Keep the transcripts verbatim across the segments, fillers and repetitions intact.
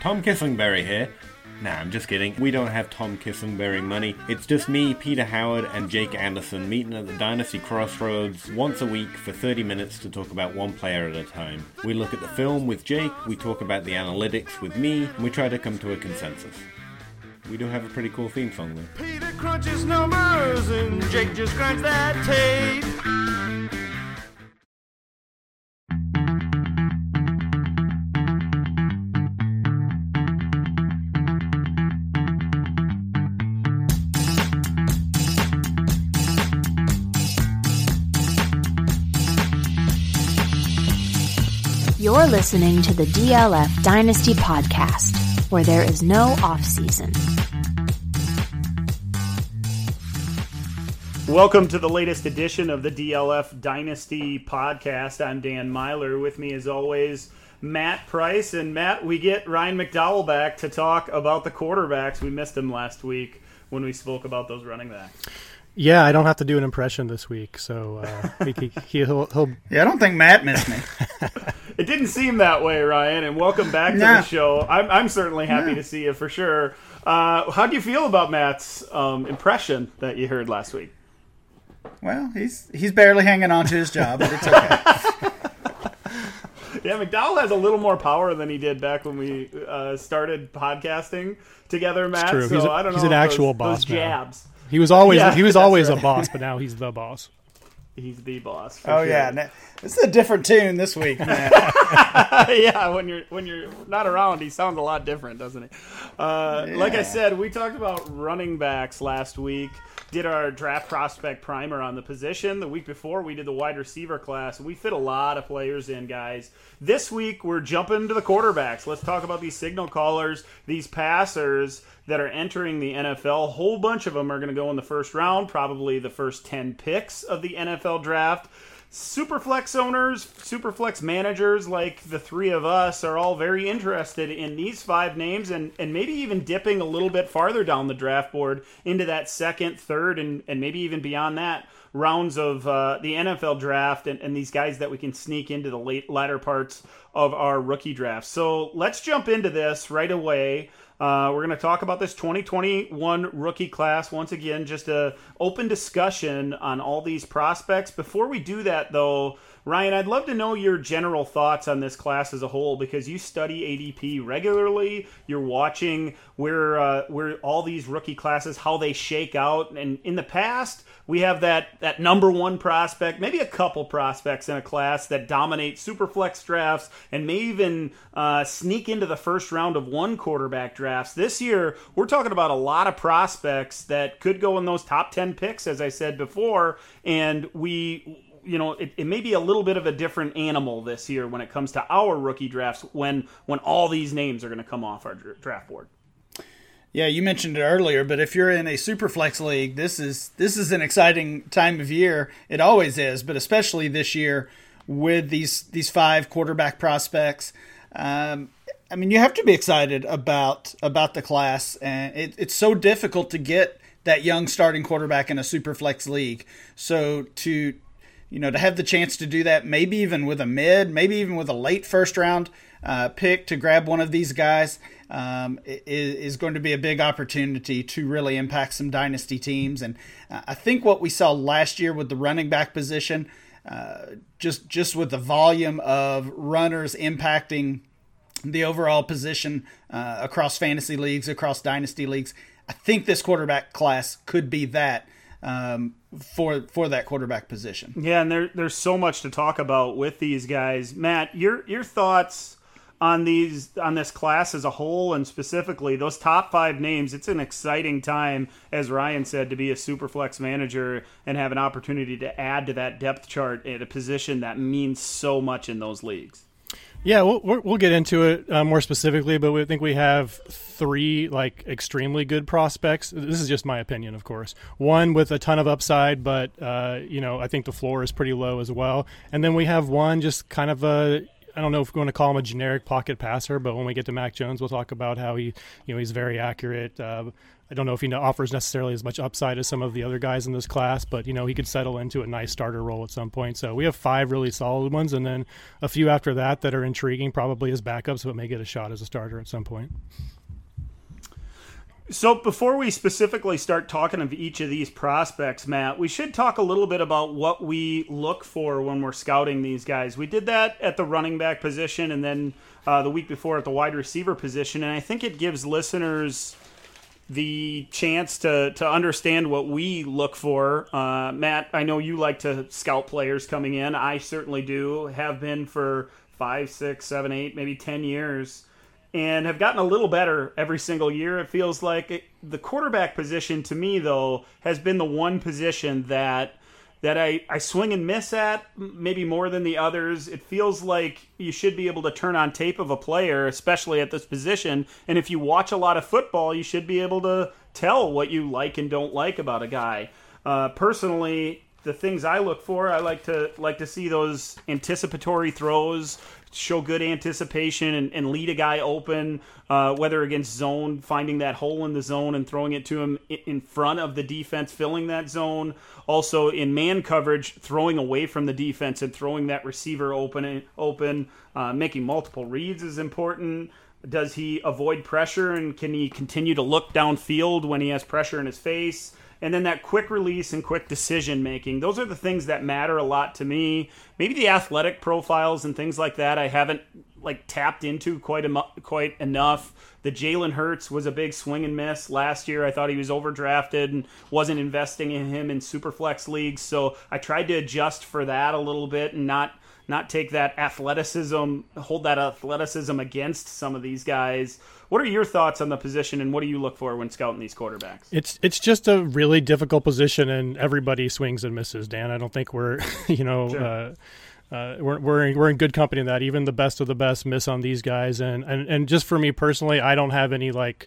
Tom Kissingberry here. Nah, I'm just kidding. We don't have Tom Kissingberry money. It's just me, Peter Howard, and Jake Anderson meeting at the Dynasty Crossroads once a week for thirty minutes to talk about one player at a time. We look at the film with Jake, we talk about the analytics with me, and we try to come to a consensus. We do have a pretty cool theme song though. Peter crunches numbers and Jake just grinds that tape. You're listening to the D L F Dynasty Podcast, where there is no off-season. Welcome to the latest edition of the D L F Dynasty Podcast. I'm Dan Myler. With me, as always, Matt Price. And Matt, we get Ryan McDowell back to talk about the quarterbacks. We missed him last week when we spoke about those running backs. Yeah, I don't have to do an impression this week, so uh, he, he, he'll, he'll... Yeah, I don't think Matt missed me. It didn't seem that way, Ryan, and welcome back to nah. the show. I'm, I'm certainly happy nah. to see you, for sure. Uh, how do you feel about Matt's um, impression that you heard last week? Well, he's he's barely hanging on to his job, but it's okay. Yeah, McDowell has a little more power than he did back when we uh, started podcasting together, Matt. It's true. So he's a, I don't he's know, an actual those, boss those jabs. Now. He was always yeah, he was always right. a boss, but now he's the boss. He's the boss. For oh sure. yeah, this is a different tune this week, man. Yeah, when you're when you're not around, he sounds a lot different, doesn't he? Uh, yeah. Like I said, we talked about running backs last week. Did our draft prospect primer on the position. The week before, we did the wide receiver class. We fit a lot of players in, guys. This week, we're jumping to the quarterbacks. Let's talk about these signal callers, these passers that are entering the N F L. A whole bunch of them are going to go in the first round, probably the first ten picks of the N F L draft. Superflex owners, Superflex managers like the three of us are all very interested in these five names and, and maybe even dipping a little bit farther down the draft board into that second, third, and, and maybe even beyond that rounds of uh, the N F L draft and, and these guys that we can sneak into the late latter parts of our rookie draft. So let's jump into this right away. Uh, we're going to talk about this twenty twenty-one rookie class. Once again, just an open discussion on all these prospects. Before we do that, though, Ryan, I'd love to know your general thoughts on this class as a whole because you study A D P regularly. You're watching where uh, where all these rookie classes, how they shake out. And in the past, we have that, that number one prospect, maybe a couple prospects in a class that dominate super flex drafts and may even uh, sneak into the first round of one quarterback draft. This year, we're talking about a lot of prospects that could go in those top ten picks, as I said before, and we, you know, it, it may be a little bit of a different animal this year when it comes to our rookie drafts when, when all these names are going to come off our draft board. Yeah, you mentioned it earlier, but if you're in a Superflex league, this is this is an exciting time of year. It always is, but especially this year with these, these five quarterback prospects. Um I mean, you have to be excited about about the class, and it, it's so difficult to get that young starting quarterback in a super flex league. So to, you know, to have the chance to do that, maybe even with a mid, maybe even with a late first round uh, pick to grab one of these guys um, is, is going to be a big opportunity to really impact some dynasty teams. And I think what we saw last year with the running back position, uh, just just with the volume of runners impacting the overall position uh, across fantasy leagues, across dynasty leagues. I think this quarterback class could be that um, for for that quarterback position. Yeah, and there, there's so much to talk about with these guys. Matt, your your thoughts on these on this class as a whole, and specifically those top five names. It's an exciting time, as Ryan said, to be a super flex manager and have an opportunity to add to that depth chart at a position that means so much in those leagues. Yeah, we'll we'll get into it uh, more specifically, but we think we have three like extremely good prospects. This is just my opinion, of course. One with a ton of upside, but uh, you know I think the floor is pretty low as well. And then we have one just kind of a I don't know if we're going to call him a generic pocket passer, but when we get to Mac Jones, we'll talk about how he, you know, he's very accurate. Uh, I don't know if he offers necessarily as much upside as some of the other guys in this class, but, you know, he could settle into a nice starter role at some point. So we have five really solid ones, and then a few after that that are intriguing, probably as backups, but may get a shot as a starter at some point. So before we specifically start talking of each of these prospects, Matt, we should talk a little bit about what we look for when we're scouting these guys. We did that at the running back position and then uh, the week before at the wide receiver position, and I think it gives listeners the chance to to understand what we look for. Uh, Matt, I know you like to scout players coming in. I certainly do, have been for five, six, seven, eight, maybe ten years. And have gotten a little better every single year. It feels like it, the quarterback position to me, though, has been the one position that that I, I swing and miss at, maybe more than the others. It feels like you should be able to turn on tape of a player, especially at this position. And if you watch a lot of football, you should be able to tell what you like and don't like about a guy. Uh, personally, the things I look for, I like to like to see those anticipatory throws, show good anticipation and, and lead a guy open, uh, whether against zone, finding that hole in the zone and throwing it to him in front of the defense, filling that zone. Also in man coverage, throwing away from the defense and throwing that receiver open. open. Uh, making multiple reads is important. Does he avoid pressure, and can he continue to look downfield when he has pressure in his face? And then that quick release and quick decision-making. Those are the things that matter a lot to me. Maybe the athletic profiles and things like that I haven't like tapped into quite, em- quite enough. The Jalen Hurts was a big swing and miss last year. I thought he was overdrafted and wasn't investing in him in Superflex leagues. So I tried to adjust for that a little bit and not not take that athleticism, hold that athleticism against some of these guys. What are your thoughts on the position, and what do you look for when scouting these quarterbacks? It's it's just a really difficult position, and everybody swings and misses, Dan. I don't think we're, you know, sure. uh, uh, we're we're in, we're in good company in that. Even the best of the best miss on these guys, and and, and just for me personally, I don't have any like.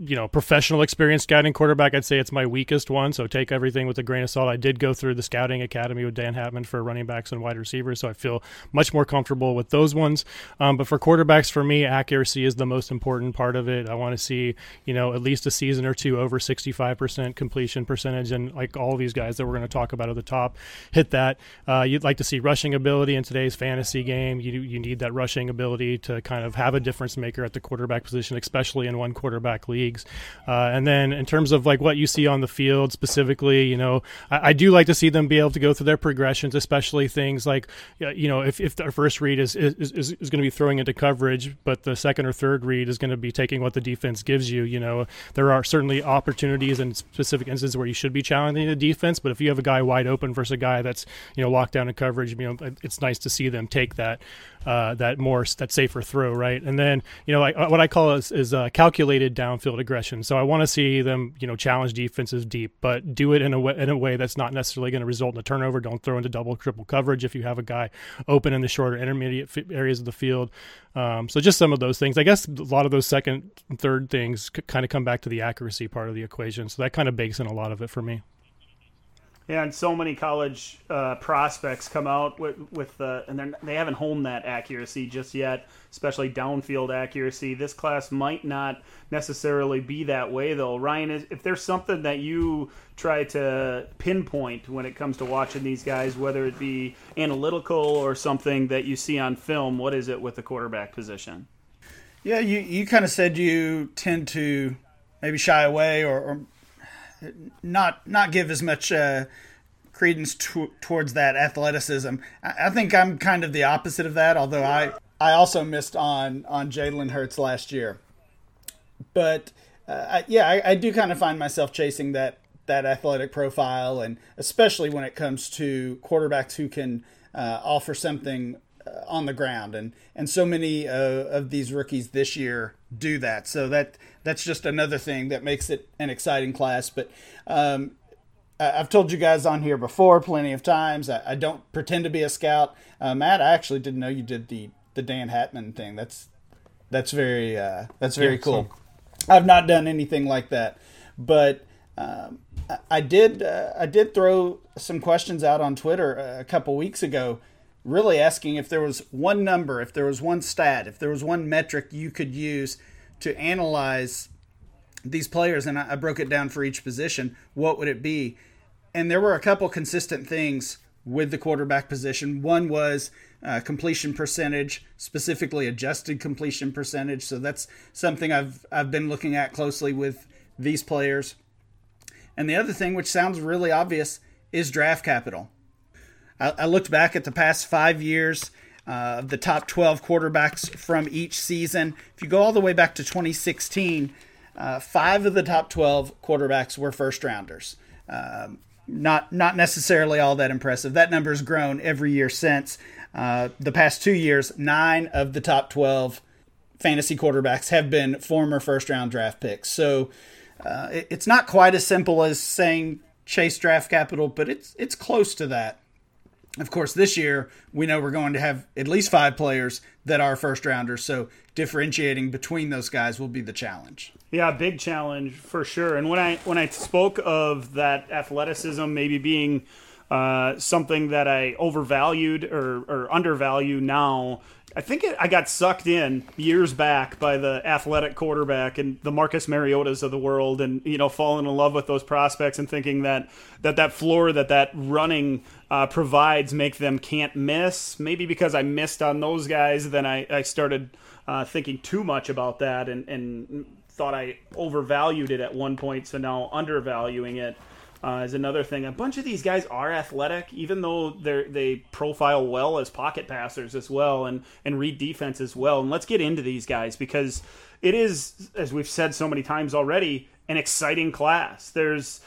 you know, professional experience scouting quarterback. I'd say it's my weakest one, so take everything with a grain of salt. I did go through the scouting academy with Dan Hatman for running backs and wide receivers, so I feel much more comfortable with those ones. Um, but for quarterbacks, for me, accuracy is the most important part of it. I want to see, you know, at least a season or two over sixty-five percent completion percentage, and like all these guys that we're going to talk about at the top, hit that. Uh, you'd like to see rushing ability in today's fantasy game. You, you need that rushing ability to kind of have a difference maker at the quarterback position, especially in one quarterback leagues. Uh, and then in terms of like what you see on the field specifically, you know, I, I do like to see them be able to go through their progressions, especially things like, you know, if, if their first read is, is, is, is going to be throwing into coverage, but the second or third read is going to be taking what the defense gives you. You know, there are certainly opportunities in specific instances where you should be challenging the defense, but if you have a guy wide open versus a guy that's, you know, locked down in coverage, you know, it's nice to see them take that, uh, that more, that safer throw. Right. And then, you know, I, what I call is, is uh, calculated downfield aggression. So I want to see them, you know, challenge defenses deep, but do it in a way, in a way that's not necessarily going to result in a turnover. Don't throw into double, triple coverage if you have a guy open in the shorter intermediate f- areas of the field. Um, so just some of those things. I guess a lot of those second and third things c- kind of come back to the accuracy part of the equation. So that kind of bakes in a lot of it for me. Yeah, and so many college uh, prospects come out with, with uh, and they haven't honed that accuracy just yet, especially downfield accuracy. This class might not necessarily be that way, though. Ryan, if there's something that you try to pinpoint when it comes to watching these guys, whether it be analytical or something that you see on film, what is it with the quarterback position? Yeah, you, you kind of said you tend to maybe shy away or, or – Not not give as much uh, credence to, towards that athleticism. I, I think I'm kind of the opposite of that, although I, I also missed on, on Jalen Hurts last year. But, uh, I, yeah, I, I do kind of find myself chasing that, that athletic profile, and especially when it comes to quarterbacks who can uh, offer something uh, on the ground. And, and so many uh, of these rookies this year do that. So that that's just another thing that makes it an exciting class. But um, I've told you guys on here before plenty of times, I, I don't pretend to be a scout. Uh, Matt, I actually didn't know you did the, the Dan Hatman thing. That's that's very uh, that's very yeah, cool. So. I've not done anything like that. But um, I, I did uh, I did throw some questions out on Twitter a couple weeks ago really asking if there was one number, if there was one stat, if there was one metric you could use to analyze these players, and I broke it down for each position, what would it be? And there were a couple consistent things with the quarterback position. One was uh, completion percentage, specifically adjusted completion percentage. So that's something I've I've been looking at closely with these players. And the other thing, which sounds really obvious, is draft capital. I, I looked back at the past five years uh, of the top twelve quarterbacks from each season. If you go all the way back to twenty sixteen, uh, five of the top twelve quarterbacks were first rounders. Um, not not necessarily all that impressive. That number's grown every year since. Uh, the past two years, nine of the top twelve fantasy quarterbacks have been former first-round draft picks. So uh, it, it's not quite as simple as saying chase draft capital, but it's it's close to that. Of course, this year, we know we're going to have at least five players that are first-rounders, so differentiating between those guys will be the challenge. Yeah, big challenge for sure. And when I when I spoke of that athleticism maybe being uh, something that I overvalued or, or undervalue now, I think it, I got sucked in years back by the athletic quarterback and the Marcus Mariotas of the world and, you know, falling in love with those prospects and thinking that that, that floor that that running Uh, provides make them can't miss. Maybe because I missed on those guys, then I, I started uh, thinking too much about that and, and thought I overvalued it at one point, so now undervaluing it uh, is another thing. A bunch of these guys are athletic, even though they they profile well as pocket passers as well and, and read defense as well. And let's get into these guys because it is, as we've said so many times already, an exciting class. There's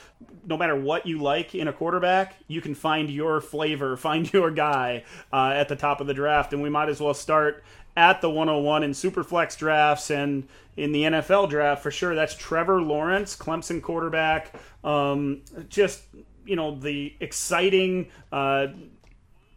no matter what you like in a quarterback, you can find your flavor, find your guy uh, at the top of the draft. And we might as well start at the one oh one in Superflex drafts and in the N F L draft for sure. That's Trevor Lawrence, Clemson quarterback. Um, just, you know, the exciting, uh,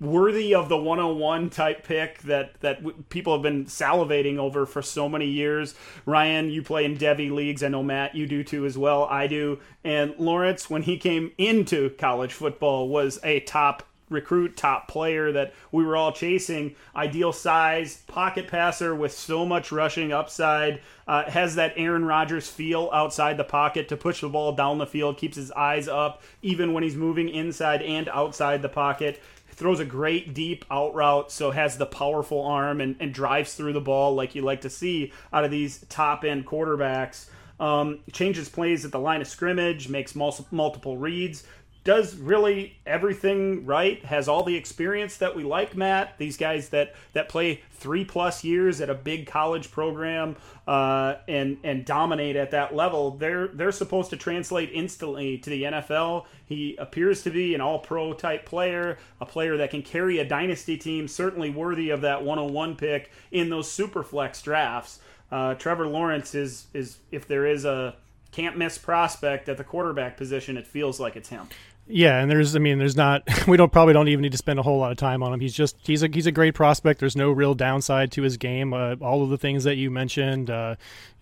worthy of the one oh one type pick that that w- people have been salivating over for so many years. Ryan, you play in Devy leagues. I know, Matt, you do too as well. I do. And Lawrence, when he came into college football, was a top recruit, top player that we were all chasing. Ideal size, pocket passer with so much rushing upside. Uh, has that Aaron Rodgers feel outside the pocket to push the ball down the field. Keeps his eyes up even when he's moving inside and outside the pocket. Throws a great deep out route, so has the powerful arm and, and drives through the ball like you like to see out of these top-end quarterbacks. Um, changes plays at the line of scrimmage, makes mul- multiple reads, does really everything right, has all the experience that we like, Matt. These guys that, that play three-plus years at a big college program uh, and and dominate at that level, they're, they're supposed to translate instantly to the N F L. He appears to be an all-pro type player, a player that can carry a dynasty team, certainly worthy of that one oh one pick in those super flex drafts. Uh, Trevor Lawrence is, is, if there is a can't-miss prospect at the quarterback position, it feels like it's him. Yeah, and there's, I mean, there's not, we don't probably don't even need to spend a whole lot of time on him. He's just, he's a, he's a great prospect. There's no real downside to his game. Uh, all of the things that you mentioned, uh,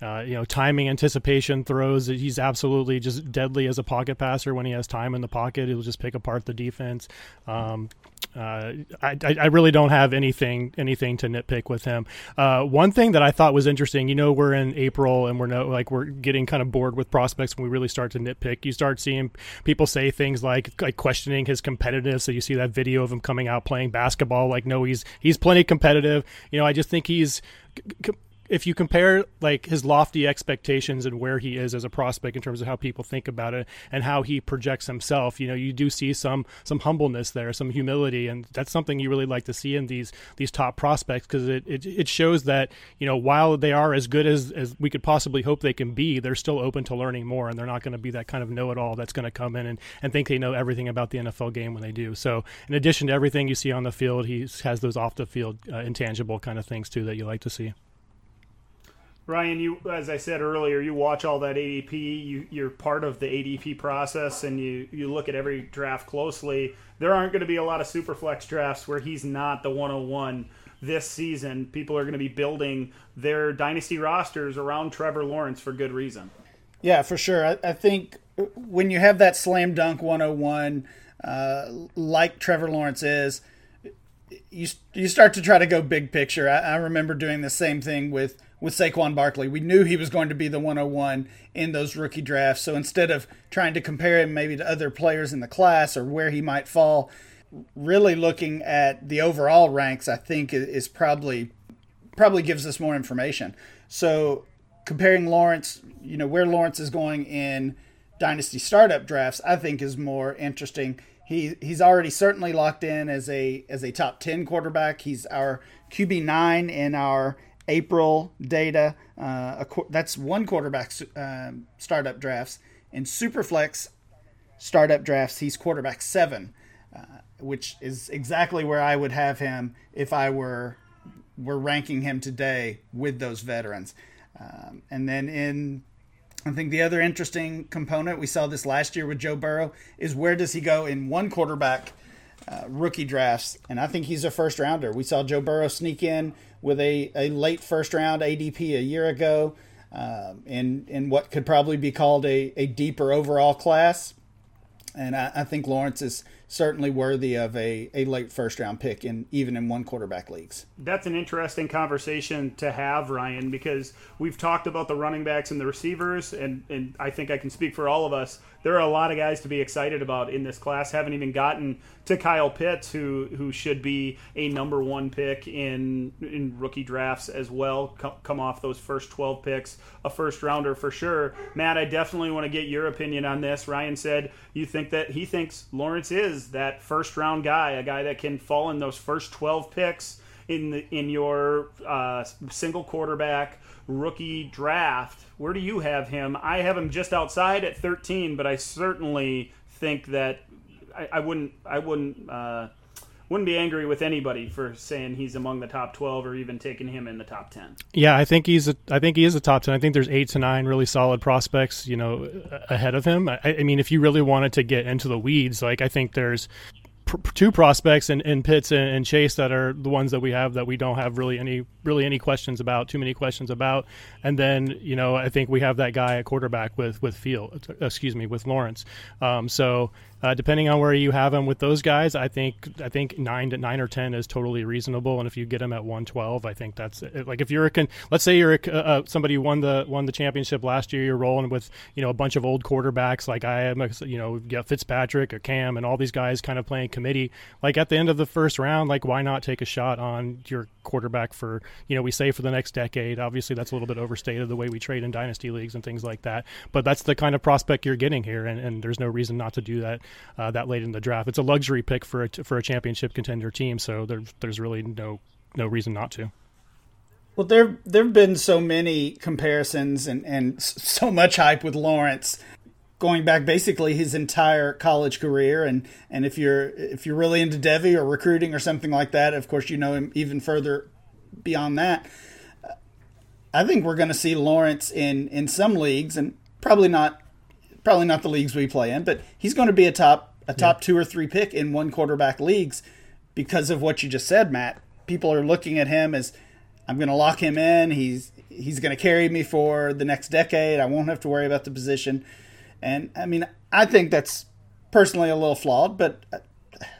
uh, you know, timing, anticipation, throws, he's absolutely just deadly as a pocket passer. When he has time in the pocket, he'll just pick apart the defense. Um, uh, I, I really don't have anything, anything to nitpick with him. Uh, one thing that I thought was interesting, you know, we're in April and we're no, like, we're getting kind of bored with prospects when we really start to nitpick. You start seeing people say things like, Like, like questioning his competitiveness. So you see that video of him coming out playing basketball. Like, no, he's he's plenty competitive. You know, I just think he's c- if you compare like his lofty expectations and where he is as a prospect in terms of how people think about it and how he projects himself, you know, you do see some some humbleness there, some humility, and that's something you really like to see in these these top prospects because it, it it shows that, you know, while they are as good as as we could possibly hope they can be, they're still open to learning more, and they're not going to be that kind of know-it-all that's going to come in and, and think they know everything about the N F L game when they do. So in addition to everything you see on the field, he has those off the field uh, intangible kind of things too that you like to see. Ryan, you, as I said earlier, you watch all that A D P. You, you're part of the A D P process, and you, you look at every draft closely. There aren't going to be a lot of super flex drafts where he's not the one oh one this season. People are going to be building their dynasty rosters around Trevor Lawrence for good reason. Yeah, for sure. I, I think when you have that slam dunk one oh one, uh, like Trevor Lawrence is, you you start to try to go big picture. I, I remember doing the same thing with, with Saquon Barkley. We knew he was going to be the one oh one in those rookie drafts. So instead of trying to compare him maybe to other players in the class or where he might fall, really looking at the overall ranks, I think is probably probably gives us more information. So comparing Lawrence, you know, where Lawrence is going in dynasty startup drafts, I think is more interesting. He he's already certainly locked in as a as a top ten quarterback. He's our Q B nine in our April data. Uh, a, that's one quarterback um, startup drafts. In Superflex startup drafts, he's quarterback seven, uh, which is exactly where I would have him if I were were ranking him today with those veterans. Um, and then in I think the other interesting component, we saw this last year with Joe Burrow, is where does he go in one quarterback uh, rookie drafts? And I think he's a first rounder. We saw Joe Burrow sneak in with a, a late first round A D P a year ago uh, in, in what could probably be called a, a deeper overall class. And I, I think Lawrence is certainly worthy of a, a late first round pick, in, even in one quarterback leagues. That's an interesting conversation to have, Ryan, because we've talked about the running backs and the receivers, and, and I think I can speak for all of us. There are a lot of guys to be excited about in this class. Haven't even gotten to Kyle Pitts, who who should be a number one pick in in rookie drafts as well, come, come off those first twelve picks, a first rounder for sure. Matt, I definitely want to get your opinion on this. Ryan said you think that he thinks Lawrence is that first round guy, a guy that can fall in those first twelve picks in the, in your uh, single quarterback rookie draft. Where do you have him? I have him just outside at thirteen, but I certainly think that I, I wouldn't I wouldn't uh, wouldn't be angry with anybody for saying he's among the top twelve or even taking him in the top ten. Yeah, I think he's a, I think he is a top ten. I think there's eight to nine really solid prospects, you know, ahead of him. I, I mean, if you really wanted to get into the weeds, like I think there's pr- two prospects in, in Pitts and, and Chase that are the ones that we have that we don't have really any really any questions about, too many questions about. And then, you know, I think we have that guy at quarterback with with Field, excuse me, with Lawrence. Um, so. Uh, depending on where you have him with those guys, I think I think nine to nine or ten is totally reasonable. And if you get him at one twelve, I think that's it. Like if you're a con- let's say you're a, uh, somebody who won the won the championship last year, you're rolling with you know a bunch of old quarterbacks like I am, you know, you got Fitzpatrick or Cam and all these guys kind of playing committee. Like at the end of the first round, like why not take a shot on your quarterback for you know we say for the next decade? Obviously, that's a little bit overstated the way we trade in dynasty leagues and things like that. But that's the kind of prospect you're getting here, and, and there's no reason not to do that. Uh, that late in the draft, it's a luxury pick for a, for a championship contender team. So there's there's really no no reason not to. Well, there there've been so many comparisons and and so much hype with Lawrence, going back basically his entire college career. And and if you're if you're really into Devy or recruiting or something like that, of course you know him even further beyond that. I think we're going to see Lawrence in in some leagues, and probably not. Probably not the leagues we play in, but he's going to be a top a top yeah. two or three pick in one quarterback leagues because of what you just said, Matt. People are looking at him as I'm going to lock him in. He's he's going to carry me for the next decade. I won't have to worry about the position. And I mean, I think that's personally a little flawed, but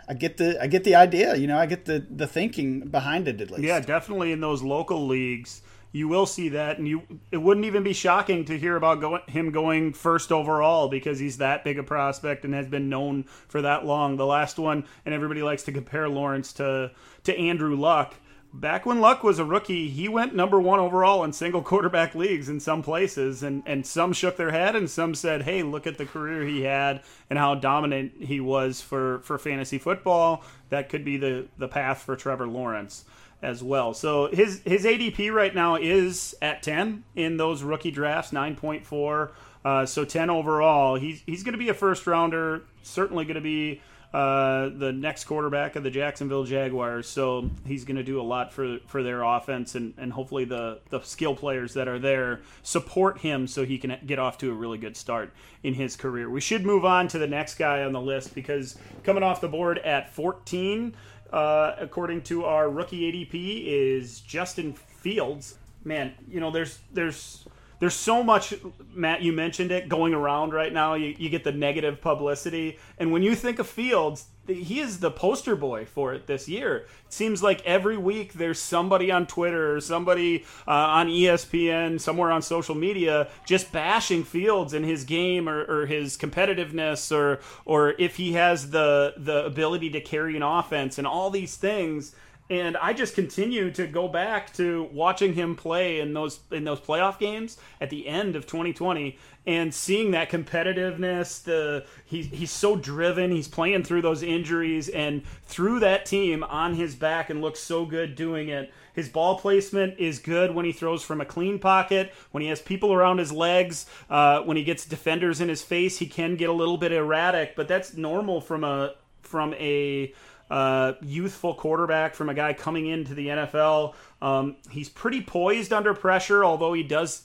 I get the I get the idea. You know, I get the the thinking behind it at least. Yeah, definitely in those local leagues. You will see that, and you it wouldn't even be shocking to hear about go, him going first overall because he's that big a prospect and has been known for that long. The last one, and everybody likes to compare Lawrence to, to Andrew Luck. Back when Luck was a rookie, he went number one overall in single quarterback leagues in some places, and, and some shook their head and some said, hey, look at the career he had and how dominant he was for, for fantasy football. That could be the, the path for Trevor Lawrence as well. So his his A D P right now is at ten in those rookie drafts, nine point four. Uh, so ten overall. He's he's going to be a first rounder, certainly going to be uh, the next quarterback of the Jacksonville Jaguars. So he's going to do a lot for for their offense, and, and hopefully the, the skill players that are there support him so he can get off to a really good start in his career. We should move on to the next guy on the list because coming off the board at fourteen, Uh, according to our rookie A D P, is Justin Fields. Man, you know, there's there's there's so much, Matt, you mentioned it, going around right now. You, you get the negative publicity. And when you think of Fields, he is the poster boy for it this year. It seems like every week there's somebody on Twitter or somebody uh, on E S P N, somewhere on social media, just bashing Fields and his game or, or his competitiveness or or if he has the the ability to carry an offense and all these things. And I just continue to go back to watching him play in those in those playoff games at the end of twenty twenty and seeing that competitiveness. The he's he's so driven. He's playing through those injuries and threw that team on his back and looks so good doing it. His ball placement is good when he throws from a clean pocket, when he has people around his legs, uh, when he gets defenders in his face. He can get a little bit erratic, but that's normal from a from a. Uh, youthful quarterback, from a guy coming into the N F L. Um, he's pretty poised under pressure, although he does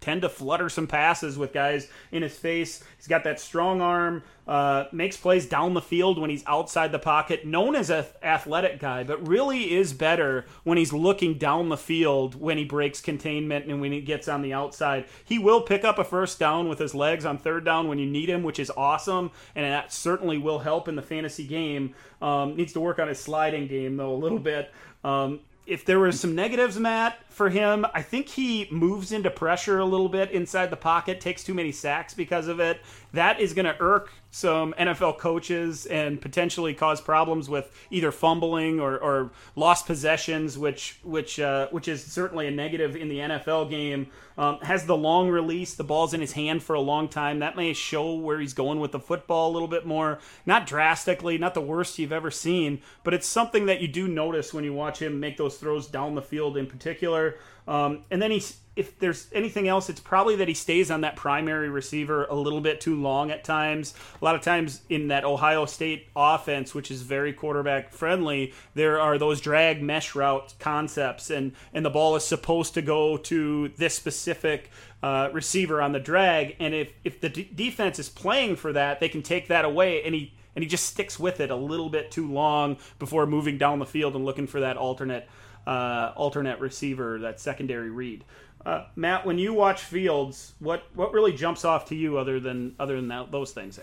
tend to flutter some passes with guys in his face. He's got that strong arm, uh, makes plays down the field when he's outside the pocket, known as an athletic guy, but really is better when he's looking down the field, when he breaks containment and when he gets on the outside. He will pick up a first down with his legs on third down when you need him, which is awesome, and that certainly will help in the fantasy game. Um, needs to work on his sliding game, though, a little bit. Um, If there were some negatives, Matt, for him, I think he moves into pressure a little bit inside the pocket, takes too many sacks because of it. That is going to irk some N F L coaches and potentially cause problems with either fumbling or, or lost possessions, which which uh, which is certainly a negative in the N F L game. Um, has the long release, the ball's in his hand for a long time. That may show where he's going with the football a little bit more. Not drastically, not the worst you've ever seen, but it's something that you do notice when you watch him make those throws down the field in particular. Um, and then he, if there's anything else, it's probably that he stays on that primary receiver a little bit too long at times. A lot of times in that Ohio State offense, which is very quarterback friendly, there are those drag mesh route concepts, and, and the ball is supposed to go to this specific uh, receiver on the drag. And if, if the d- defense is playing for that, they can take that away, and he and he just sticks with it a little bit too long before moving down the field and looking for that alternate Uh, alternate receiver, that secondary read. Uh, Matt, when you watch Fields, what, what really jumps off to you other than other than that, those things?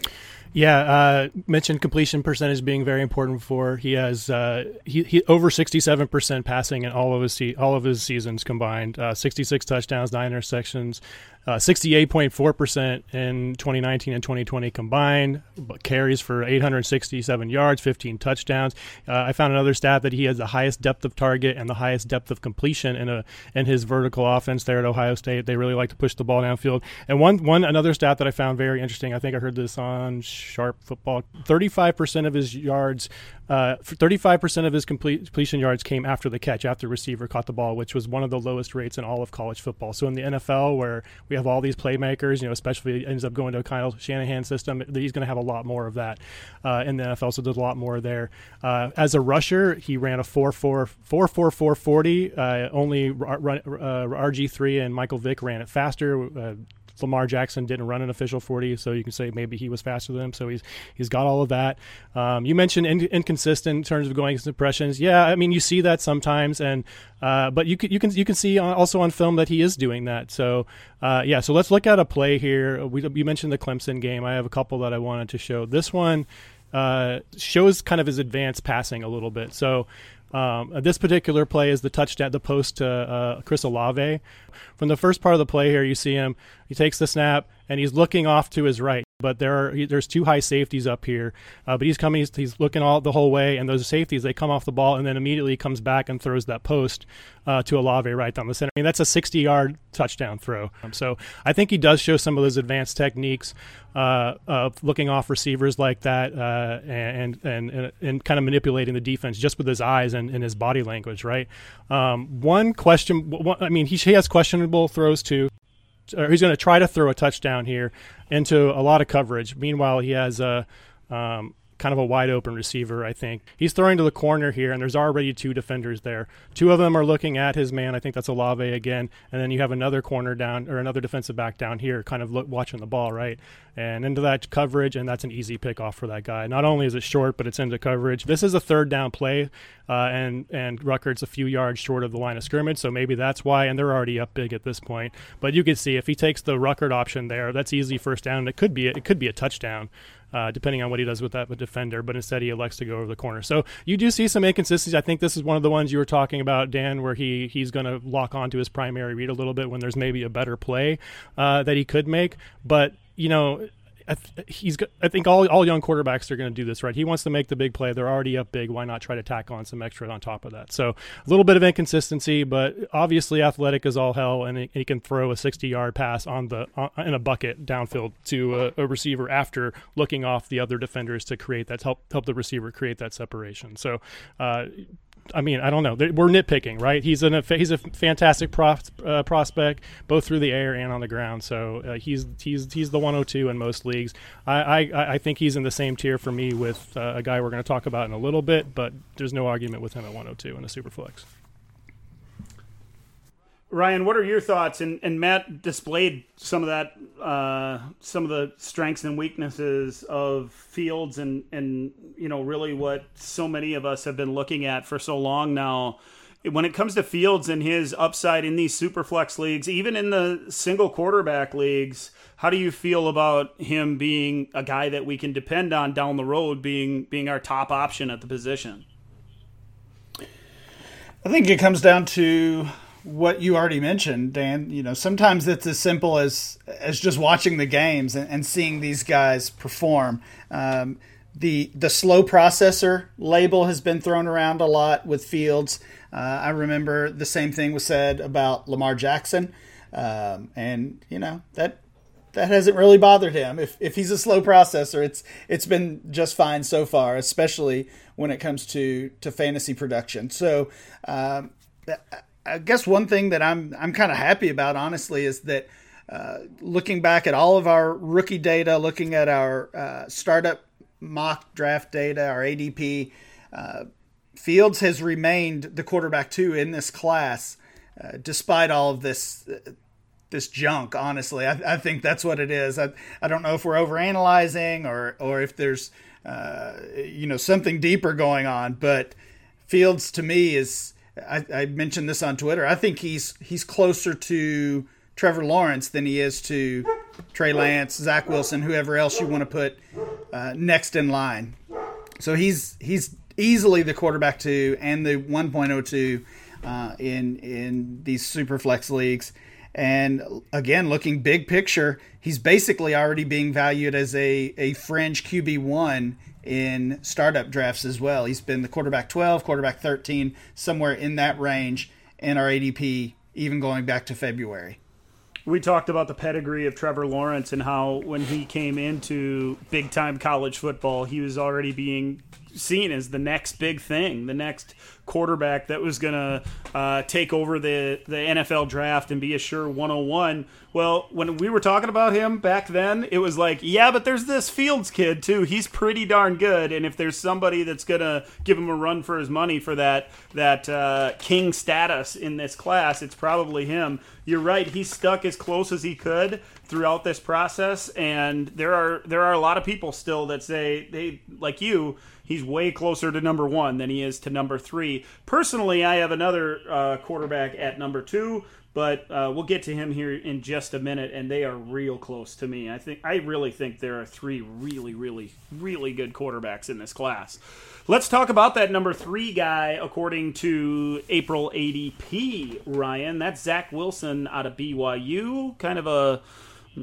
Yeah, uh, mentioned completion percentage being very important before. He has uh, he, he over sixty-seven percent passing in all of his se- all of his seasons combined. Uh, sixty-six touchdowns, nine interceptions, uh, sixty-eight point four percent in twenty nineteen and twenty twenty combined. But carries for eight hundred sixty-seven yards, fifteen touchdowns. Uh, I found another stat that he has the highest depth of target and the highest depth of completion in a in his vertical offense there at Ohio State. They really like to push the ball downfield. And one one another stat that I found very interesting. I think I heard this on Sharp Football. thirty-five percent of his yards, uh, thirty-five percent of his complete completion yards came after the catch, after the receiver caught the ball, which was one of the lowest rates in all of college football. So in the N F L, where we have all these playmakers, you know, especially if he ends up going to a Kyle Shanahan system, he's going to have a lot more of that uh, in the N F L. So there's a lot more there. Uh, as a rusher, he ran a four four four forty. Uh, only R- R- uh, R G three and Michael Vick ran it faster. Uh, Lamar Jackson didn't run an official forty, so you can say maybe he was faster than him. So he's he's got all of that. Um, you mentioned in, inconsistent in terms of going against impressions. Yeah, I mean you see that sometimes, and uh, but you can you can you can see also on film that he is doing that. So uh, yeah, so let's look at a play here. We you mentioned the Clemson game. I have a couple that I wanted to show. This one uh, shows kind of his advanced passing a little bit. So. Um, this particular play is the touchdown, the post to uh, uh, Chris Olave. From the first part of the play here, you see him. He takes the snap, and he's looking off to his right. But there are there's two high safeties up here. Uh, but he's coming, he's, he's looking all the whole way, and those safeties, they come off the ball, and then immediately comes back and throws that post uh, to Olave right down the center. I mean, that's a sixty-yard touchdown throw. Um, so I think he does show some of those advanced techniques, uh, of looking off receivers like that, uh, and, and and and kind of manipulating the defense just with his eyes and, and his body language, right? Um, one question, one, I mean, he, he has questionable throws too. Or he's going to try to throw a touchdown here into a lot of coverage. Meanwhile, he has a um, kind of a wide open receiver, I think. He's throwing to the corner here, and there's already two defenders there. Two of them are looking at his man. I think that's Olave again. And then you have another corner down, or another defensive back down here kind of look, watching the ball, right? And into that coverage, and that's an easy pickoff for that guy. Not only is it short, but it's into coverage. This is a third down play, uh, and and Ruckert's a few yards short of the line of scrimmage, so maybe that's why, and they're already up big at this point. But you can see if he takes the Ruckert option there, that's easy first down. It could be it could be a touchdown. uh, depending on what he does with that with defender. But instead, he elects to go over the corner. So you do see some inconsistencies. I think this is one of the ones you were talking about, Dan, where he he's going to lock onto his primary read a little bit when there's maybe a better play uh, that he could make. But, you know, I th- he's. Got, I think all, all young quarterbacks are going to do this, right? He wants to make the big play. They're already up big. Why not try to tack on some extra on top of that? So a little bit of inconsistency, but obviously athletic is all hell, and he, he can throw a sixty-yard pass on the on, in a bucket downfield to a, a receiver after looking off the other defenders to create that help help the receiver create that separation. So. Uh, I mean, I don't know. We're nitpicking, right? He's an he's a fantastic prof, uh, prospect, both through the air and on the ground. So uh, he's he's he's the one oh two in most leagues. I, I I think he's in the same tier for me with uh, a guy we're going to talk about in a little bit, but there's no argument with him at one oh two in a super flex. Ryan, what are your thoughts? And and Matt displayed some of that, uh, some of the strengths and weaknesses of Fields, and and you know really what so many of us have been looking at for so long now. When it comes to Fields and his upside in these super flex leagues, even in the single quarterback leagues, how do you feel about him being a guy that we can depend on down the road, being being our top option at the position? I think it comes down to what you already mentioned, Dan. You know, sometimes it's as simple as as just watching the games and, and seeing these guys perform. Um, the the slow processor label has been thrown around a lot with Fields. Uh, I remember the same thing was said about Lamar Jackson, um, and you know that that hasn't really bothered him. If if he's a slow processor, it's it's been just fine so far, especially when it comes to to fantasy production. So. Um, that, I guess one thing that I'm I'm kind of happy about, honestly, is that uh, looking back at all of our rookie data, looking at our uh, startup mock draft data, our A D P, uh, Fields has remained the quarterback two in this class, uh, despite all of this uh, this junk. Honestly, I, I think that's what it is. I I don't know if we're overanalyzing or or if there's uh, you know something deeper going on, but Fields to me is. I, I mentioned this on Twitter. I think he's he's closer to Trevor Lawrence than he is to Trey Lance, Zach Wilson, whoever else you want to put uh, next in line. So he's he's easily the quarterback two and the one point oh two uh, in in these super flex leagues. And again, looking big picture, he's basically already being valued as a, a fringe Q B one in startup drafts as well. He's been the quarterback twelve, quarterback thirteen, somewhere in that range in our A D P, even going back to February. We talked about the pedigree of Trevor Lawrence and how when he came into big-time college football, he was already being seen as the next big thing, the next quarterback that was going to uh, take over the, the N F L draft and be a sure one oh one. Well, when we were talking about him back then, it was like, yeah, but there's this Fields kid, too. He's pretty darn good, and if there's somebody that's going to give him a run for his money for that, that uh, king status in this class, it's probably him. You're right. He stuck as close as he could throughout this process, and there are there are a lot of people still that say they like you. He's way closer to number one than he is to number three. Personally, I have another uh, quarterback at number two, but uh, we'll get to him here in just a minute. And they are real close to me. I think I really think there are three really, really, really good quarterbacks in this class. Let's talk about that number three guy, according to April A D P, Ryan. That's Zach Wilson out of B Y U. Kind of a,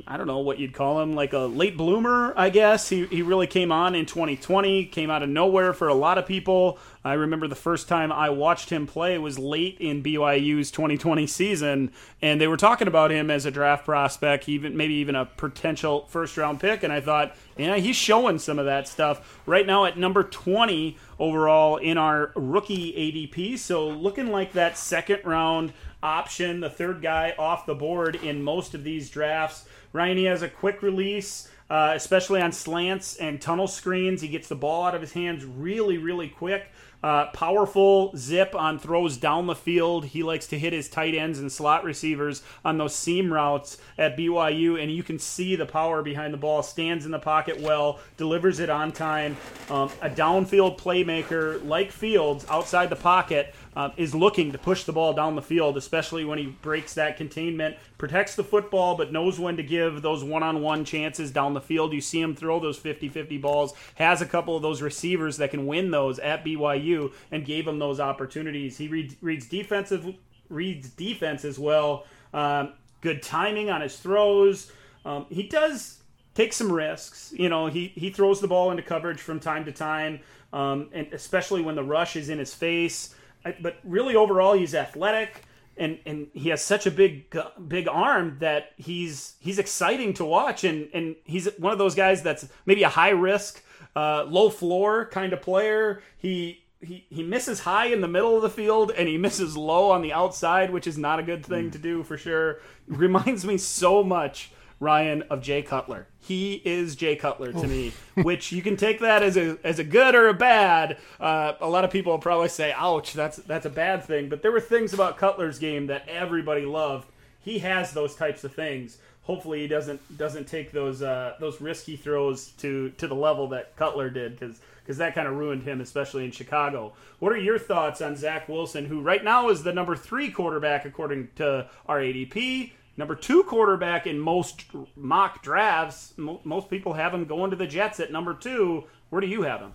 I don't know what you'd call him, like a late bloomer, I guess. He he really came on in twenty twenty, came out of nowhere for a lot of people. I remember the first time I watched him play was late in B Y U's twenty twenty season, and they were talking about him as a draft prospect, even maybe even a potential first-round pick, and I thought, yeah, he's showing some of that stuff. Right now at number twenty overall in our rookie A D P, so looking like that second-round option, the third guy off the board in most of these drafts. Ryan, he has a quick release, uh, especially on slants and tunnel screens. He gets the ball out of his hands really, really quick. Uh, powerful zip on throws down the field. He likes to hit his tight ends and slot receivers on those seam routes at B Y U, and you can see the power behind the ball. Stands in the pocket well, delivers it on time. Um, a downfield playmaker like Fields outside the pocket uh, is looking to push the ball down the field, especially when he breaks that containment, protects the football, but knows when to give those one-on-one chances down the field. You see him throw those fifty-fifty balls, has a couple of those receivers that can win those at B Y U, and gave him those opportunities. He read, reads defensive, reads defense as well. Um, good timing on his throws. Um, he does take some risks. You know, he, he throws the ball into coverage from time to time, um, and especially when the rush is in his face. I, but really, overall, he's athletic, and, and he has such a big big arm that he's he's exciting to watch, and and he's one of those guys that's maybe a high risk, uh, low floor kind of player. He He he misses high in the middle of the field, and he misses low on the outside, which is not a good thing to do for sure. Reminds me so much, Ryan, of Jay Cutler. He is Jay Cutler to me, which you can take that as a as a good or a bad. Uh, a lot of people will probably say, ouch, that's that's a bad thing. But there were things about Cutler's game that everybody loved. He has those types of things. Hopefully he doesn't doesn't take those uh, those risky throws to, to the level that Cutler did, because because that kind of ruined him, especially in Chicago. What are your thoughts on Zach Wilson, who right now is the number three quarterback according to our A D P, number two quarterback in most mock drafts? Most people have him going to the Jets at number two. Where do you have him?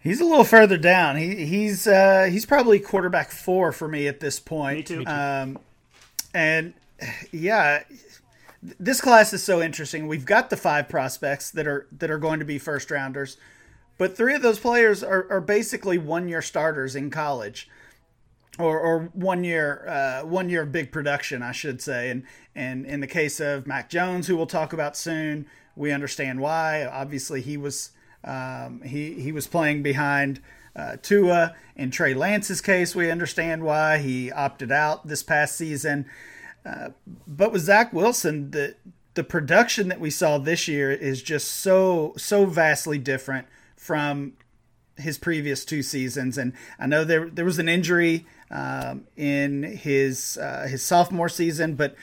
He's a little further down. He, he's uh, he's probably quarterback four for me at this point. Me too. Um, and, yeah... This class is so interesting. We've got the five prospects that are that are going to be first rounders, but three of those players are, are basically one year starters in college, or or one year uh, one year of big production, I should say. And and in the case of Mac Jones, who we'll talk about soon, we understand why. Obviously, he was um, he he was playing behind uh, Tua. In Trey Lance's case, we understand why he opted out this past season. Uh, but with Zach Wilson, the the production that we saw this year is just so so vastly different from his previous two seasons. And I know there there was an injury um, in his uh, his sophomore season, but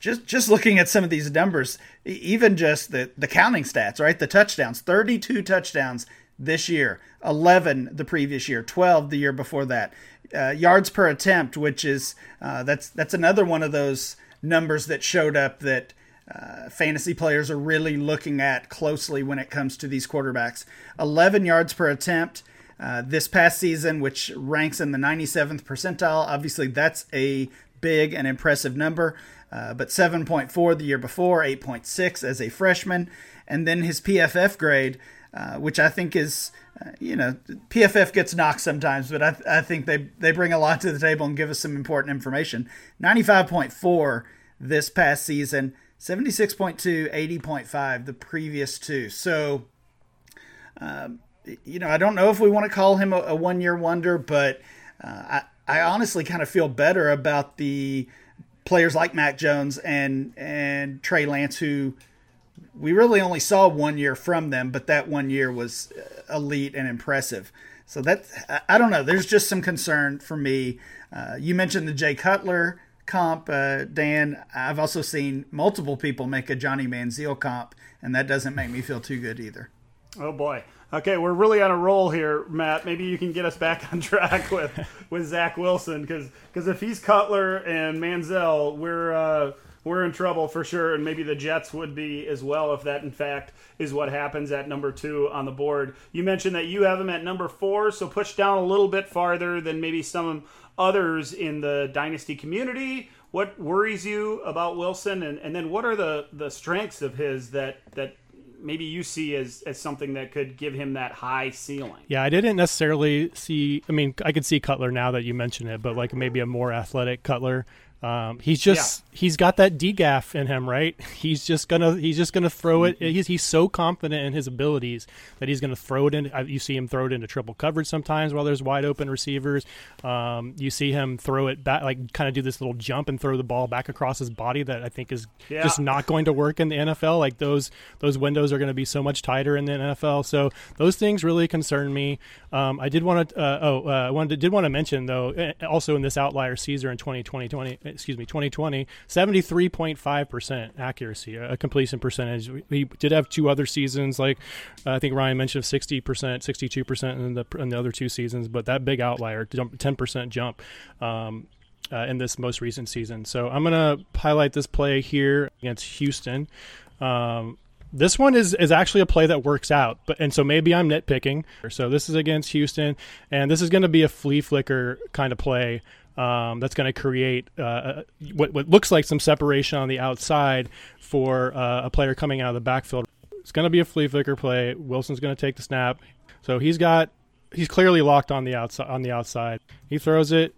just just looking at some of these numbers, even just the the counting stats, right? The touchdowns, thirty-two touchdowns this year, eleven the previous year, twelve the year before that. Uh, yards per attempt, which is uh, that's that's another one of those numbers that showed up that uh, fantasy players are really looking at closely when it comes to these quarterbacks. eleven yards per attempt uh, this past season, which ranks in the ninety-seventh percentile. Obviously, that's a big and impressive number, uh, but seven point four the year before, eight point six as a freshman. And then his P F F grade, Uh, which I think is, uh, you know, P F F gets knocked sometimes, but I, th- I think they, they bring a lot to the table and give us some important information. ninety-five point four this past season, seventy-six point two, eighty point five the previous two. So, um, you know, I don't know if we want to call him a, a one-year wonder, but uh, I, I honestly kind of feel better about the players like Mac Jones and, and Trey Lance, who we really only saw one year from them, but that one year was elite and impressive. So that, I don't know. There's just some concern for me. Uh, you mentioned the Jay Cutler comp, uh, Dan. I've also seen multiple people make a Johnny Manziel comp, and that doesn't make me feel too good either. Oh, boy. Okay, we're really on a roll here, Matt. Maybe you can get us back on track with, with Zach Wilson, because because if he's Cutler and Manziel, we're uh, – we're in trouble for sure, and maybe the Jets would be as well if that, in fact, is what happens at number two on the board. You mentioned that you have him at number four, so push down a little bit farther than maybe some others in the Dynasty community. What worries you about Wilson, and, and then what are the, the strengths of his that, that maybe you see as, as something that could give him that high ceiling? Yeah, I didn't necessarily see – I mean, I could see Cutler now that you mentioned it, but like maybe a more athletic Cutler Um, he's just yeah. he's got that D G A F in him, right? He's just gonna he's just gonna throw it. He's he's so confident in his abilities that he's gonna throw it in. You see him throw it into triple coverage sometimes while there's wide open receivers. Um, you see him throw it back, like kind of do this little jump and throw the ball back across his body that I think is yeah. just not going to work in the N F L. Like those those windows are going to be so much tighter in the N F L. So those things really concern me. Um, I did want to uh, oh I uh, wanted to, did want to mention though also in this outlier Caesar in twenty twenty. Excuse me, twenty twenty, seventy-three point five percent accuracy, a completion percentage. We, we did have two other seasons, like uh, I think Ryan mentioned sixty percent, sixty-two percent in the in the other two seasons, but that big outlier, ten percent jump um, uh, in this most recent season. So I'm going to highlight this play here against Houston. Um, this one is, is actually a play that works out, but and so maybe I'm nitpicking. So this is against Houston, and this is going to be a flea flicker kind of play. Um, that's going to create uh, what, what looks like some separation on the outside for uh, a player coming out of the backfield. It's going to be a flea flicker play. Wilson's going to take the snap, so he's got he's clearly locked on the outside. On the outside, he throws it,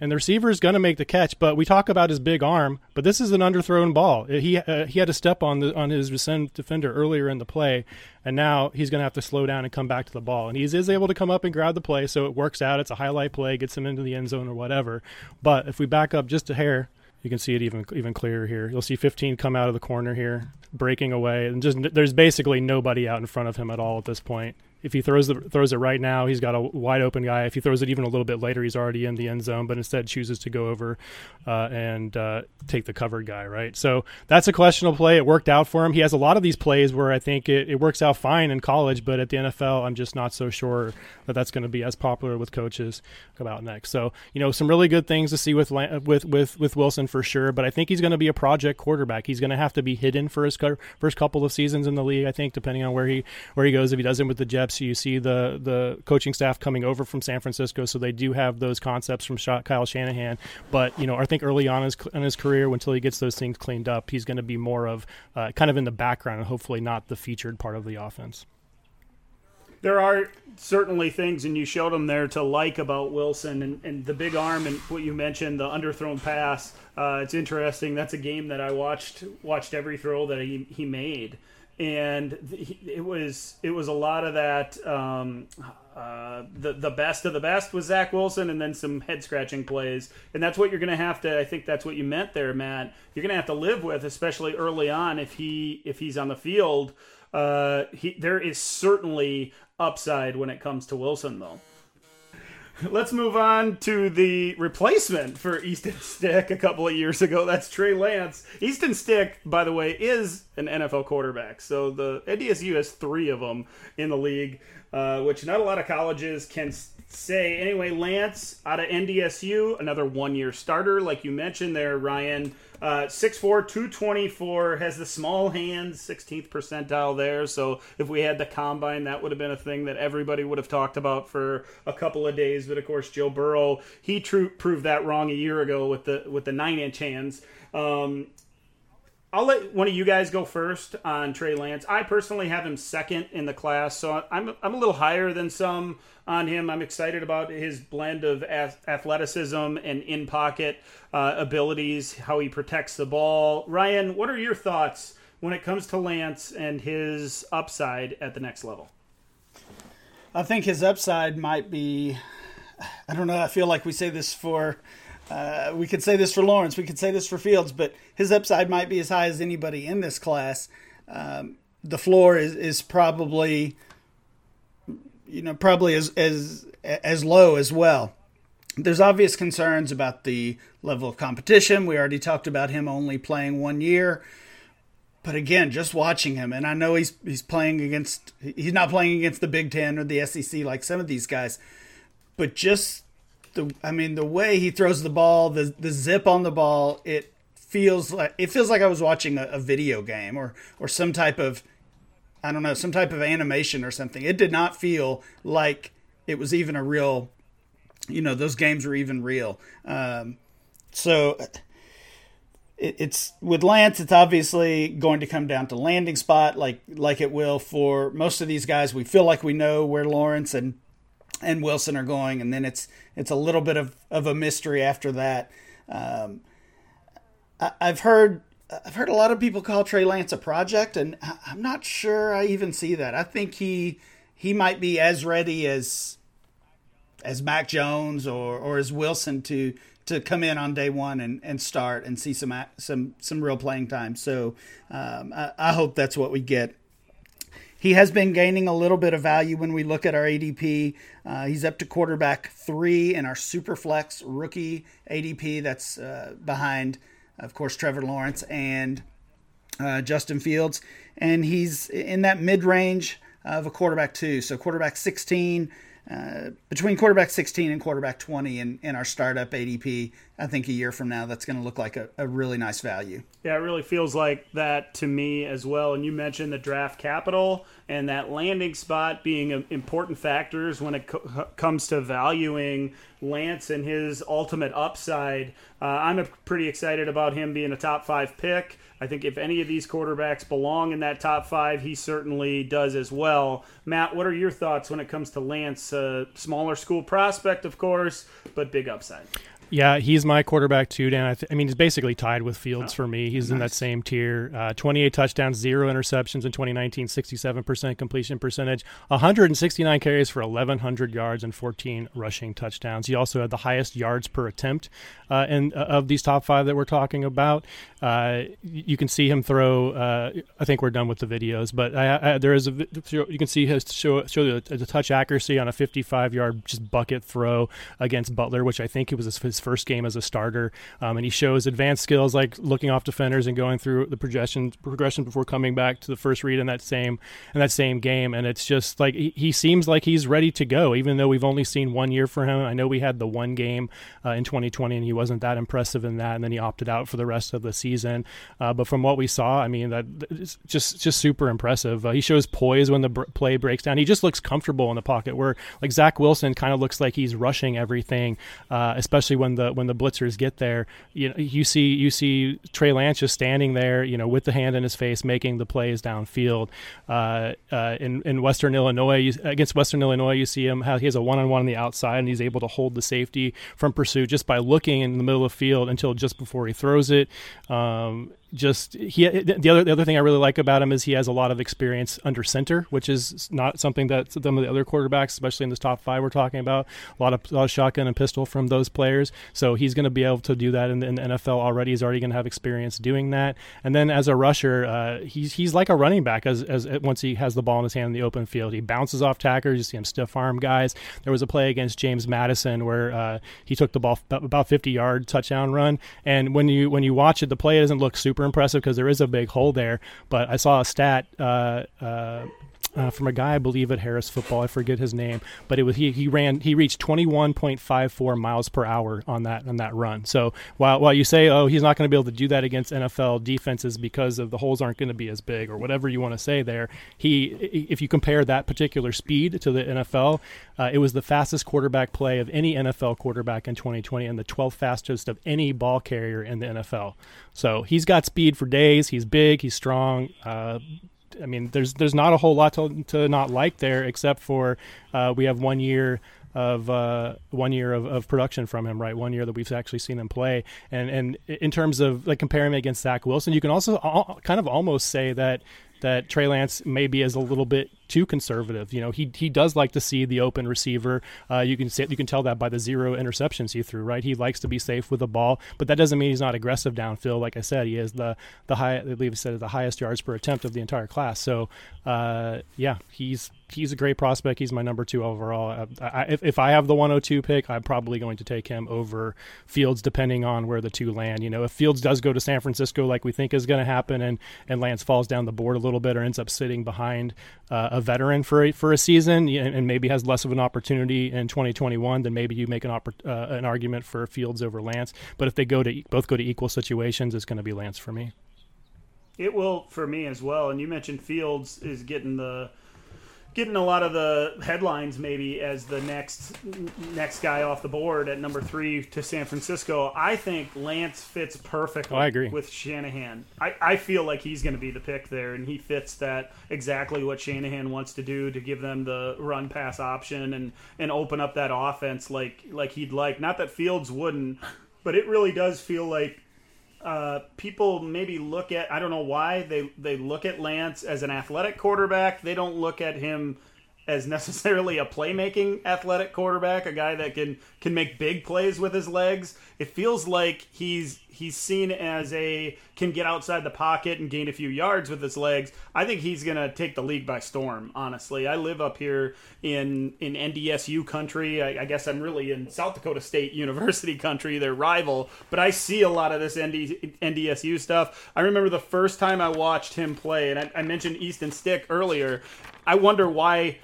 and the receiver is going to make the catch. But we talk about his big arm, but this is an underthrown ball. He uh, he had to step on the on his defender earlier in the play, and now he's going to have to slow down and come back to the ball. And he is able to come up and grab the play, so it works out. It's a highlight play, gets him into the end zone or whatever. But if we back up just a hair, you can see it even even clearer here. You'll see fifteen come out of the corner here, breaking away, and just there's basically nobody out in front of him at all at this point. If he throws the, throws it right now, he's got a wide open guy. If he throws it even a little bit later, he's already in the end zone, but instead chooses to go over uh, and uh, take the covered guy, right? So that's a questionable play. It worked out for him. He has a lot of these plays where I think it, it works out fine in college, but at the N F L, I'm just not so sure that that's going to be as popular with coaches about next. So, you know, some really good things to see with with with, with Wilson for sure, but I think he's going to be a project quarterback. He's going to have to be hidden for his co- first couple of seasons in the league, I think, depending on where he where he goes. If he does it with the Jets, so you see the the coaching staff coming over from San Francisco, so they do have those concepts from Kyle Shanahan. But you know, I think early on in his, in his career, until he gets those things cleaned up, he's going to be more of uh, kind of in the background and hopefully not the featured part of the offense. There are certainly things, and you showed them there, to like about Wilson and, and the big arm and what you mentioned, the underthrown pass. Uh, it's interesting. That's a game that I watched watched every throw that he, he made. And it was it was a lot of that. Um, uh, the the best of the best was Zach Wilson, and then some head scratching plays. And that's what you're going to have to. I think that's what you meant there, Matt. You're going to have to live with, especially early on, if he if he's on the field. Uh, he, there is certainly upside when it comes to Wilson, though. Let's move on to the replacement for Easton Stick a couple of years ago. That's Trey Lance. Easton Stick, by the way, is an N F L quarterback. So the N D S U has three of them in the league, uh, which not a lot of colleges can say. Anyway, Lance out of N D S U, another one-year starter. Like you mentioned there, Ryan, uh, six foot four, two twenty-four, has the small hands, sixteenth percentile there. So if we had the combine, that would have been a thing that everybody would have talked about for a couple of days. But, of course, Joe Burrow, he true, proved that wrong a year ago with the with the nine-inch hands. Um, I'll let one of you guys go first on Trey Lance. I personally have him second in the class, so I'm I'm a little higher than some on him. I'm excited about his blend of athleticism and in-pocket uh, abilities, how he protects the ball. Ryan, what are your thoughts when it comes to Lance and his upside at the next level? I think his upside might be, I don't know, I feel like we say this for Uh, we could say this for Lawrence, we could say this for Fields, but his upside might be as high as anybody in this class. Um, the floor is, is probably, you know, probably as, as, as low as well. There's obvious concerns about the level of competition. We already talked about him only playing one year, but again, just watching him, and I know he's, he's playing against, he's not playing against the Big Ten or the S E C like some of these guys, but just The, I mean, the way he throws the ball, the the zip on the ball, it feels like it feels like I was watching a, a video game or or some type of, I don't know, some type of animation or something. It did not feel like it was even a real, you know, those games were even real. Um, so it, it's with Lance, it's obviously going to come down to landing spot, like like it will for most of these guys. We feel like we know where Lawrence and and Wilson are going, and then it's it's a little bit of, of a mystery after that. Um, I, I've heard I've heard a lot of people call Trey Lance a project, and I, I'm not sure I even see that. I think he he might be as ready as as Mac Jones or or as Wilson to to come in on day one and, and start and see some some some real playing time. So um, I, I hope that's what we get. He has been gaining a little bit of value when we look at our A D P. Uh, he's up to quarterback three in our Superflex rookie A D P. That's uh, behind, of course, Trevor Lawrence and uh, Justin Fields. And he's in that mid-range of a quarterback two. So quarterback sixteen, uh, between quarterback sixteen and quarterback twenty in, in our startup A D P. I think a year from now, that's going to look like a, a really nice value. Yeah, it really feels like that to me as well. And you mentioned the draft capital and that landing spot being important factors when it co- comes to valuing Lance and his ultimate upside. Uh, I'm a pretty excited about him being a top five pick. I think if any of these quarterbacks belong in that top five, he certainly does as well. Matt, what are your thoughts when it comes to Lance? Uh, smaller school prospect, of course, but big upside. Yeah, he's my quarterback too, Dan. I, th- I mean, he's basically tied with Fields oh, for me. He's nice. In that same tier. Uh, twenty-eight touchdowns, zero interceptions in twenty nineteen, sixty-seven percent completion percentage, one hundred sixty-nine carries for eleven hundred yards and fourteen rushing touchdowns. He also had the highest yards per attempt uh, in, uh, of these top five that we're talking about. Uh, you can see him throw. Uh, I think we're done with the videos, but I, I, there is a you can see his show, show the, the touch accuracy on a fifty-five-yard just bucket throw against Butler, which I think it was his first game as a starter, um, and he shows advanced skills like looking off defenders and going through the progression progression before coming back to the first read in that same in that same game. And it's just like he, he seems like he's ready to go, even though we've only seen one year for him. I know we had the one game uh, in twenty twenty, and he wasn't that impressive in that, and then he opted out for the rest of the season. Uh, but from what we saw, I mean, that it's just just super impressive. Uh, he shows poise when the b- play breaks down. He just looks comfortable in the pocket, where like Zach Wilson kind of looks like he's rushing everything, uh, especially when. When the when the blitzers get there, you know, you see you see Trey Lance just standing there, you know, with the hand in his face, making the plays downfield. Uh, uh, in in Western Illinois you, against Western Illinois, you see him how he has a one on one on the outside, and he's able to hold the safety from pursuit just by looking in the middle of the field until just before he throws it. Um, Just he the other the other thing I really like about him is he has a lot of experience under center, which is not something that some of the other quarterbacks, especially in this top five, we're talking about. A lot of, a lot of shotgun and pistol from those players, so he's going to be able to do that in the, in the N F L already. He's already going to have experience doing that. And then as a rusher, uh, he's he's like a running back as as once he has the ball in his hand in the open field, he bounces off tacklers. You see him stiff arm guys. There was a play against James Madison where uh, he took the ball about fifty yard touchdown run, and when you when you watch it, the play doesn't look super impressive because there is a big hole there. But I saw a stat uh, uh, uh, from a guy, I believe, at Harris Football. I forget his name, but it was he. He ran. He reached twenty-one point five four miles per hour on that on that run. So while while you say, oh, he's not going to be able to do that against N F L defenses because of the holes aren't going to be as big or whatever you want to say there, he if you compare that particular speed to the N F L, uh, it was the fastest quarterback play of any N F L quarterback in twenty twenty and the twelfth fastest of any ball carrier in the N F L. So he's got speed for days. He's big. He's strong. Uh, I mean, there's there's not a whole lot to, to not like there, except for uh, we have one year of uh, one year of, of production from him, right? One year that we've actually seen him play. And and in terms of like comparing him against Zach Wilson, you can also all, kind of almost say that that Trey Lance maybe is a little bit too conservative. You know, he he does like to see the open receiver. Uh, you can say, you can tell that by the zero interceptions he threw, right? He likes to be safe with the ball, but that doesn't mean he's not aggressive downfield. Like I said, he is the the high. I believe he said the highest yards per attempt of the entire class. So, uh, yeah, he's he's a great prospect. He's my number two overall. I, I, if if I have the one oh two pick, I'm probably going to take him over Fields, depending on where the two land. You know, if Fields does go to San Francisco, like we think is going to happen, and and Lance falls down the board a little bit or ends up sitting behind Uh, a veteran for a, for a season and, and maybe has less of an opportunity in twenty twenty-one, then maybe you make an oppor- uh, an argument for Fields over Lance. But if they go to both go to equal situations, it's going to be Lance for me. It will for me as well. And you mentioned Fields is getting the getting a lot of the headlines maybe as the next next guy off the board at number three to San Francisco. I think Lance fits perfectly oh, I agree. with Shanahan. I, I feel like he's going to be the pick there, and he fits that exactly what Shanahan wants to do to give them the run-pass option and, and open up that offense like, like he'd like. Not that Fields wouldn't, But it really does feel like uh, people maybe look at, I don't know why, they, they look at Lance as an athletic quarterback. They don't look at him as necessarily a playmaking athletic quarterback, a guy that can, can make big plays with his legs. It feels like he's he's seen as a, can get outside the pocket and gain a few yards with his legs. I think he's going to take the league by storm, honestly. I live up here in, in N D S U country. I, I guess I'm really in South Dakota State University country, their rival. But I see a lot of this N D S U stuff. I remember the first time I watched him play, and I, I mentioned Easton Stick earlier. I wonder why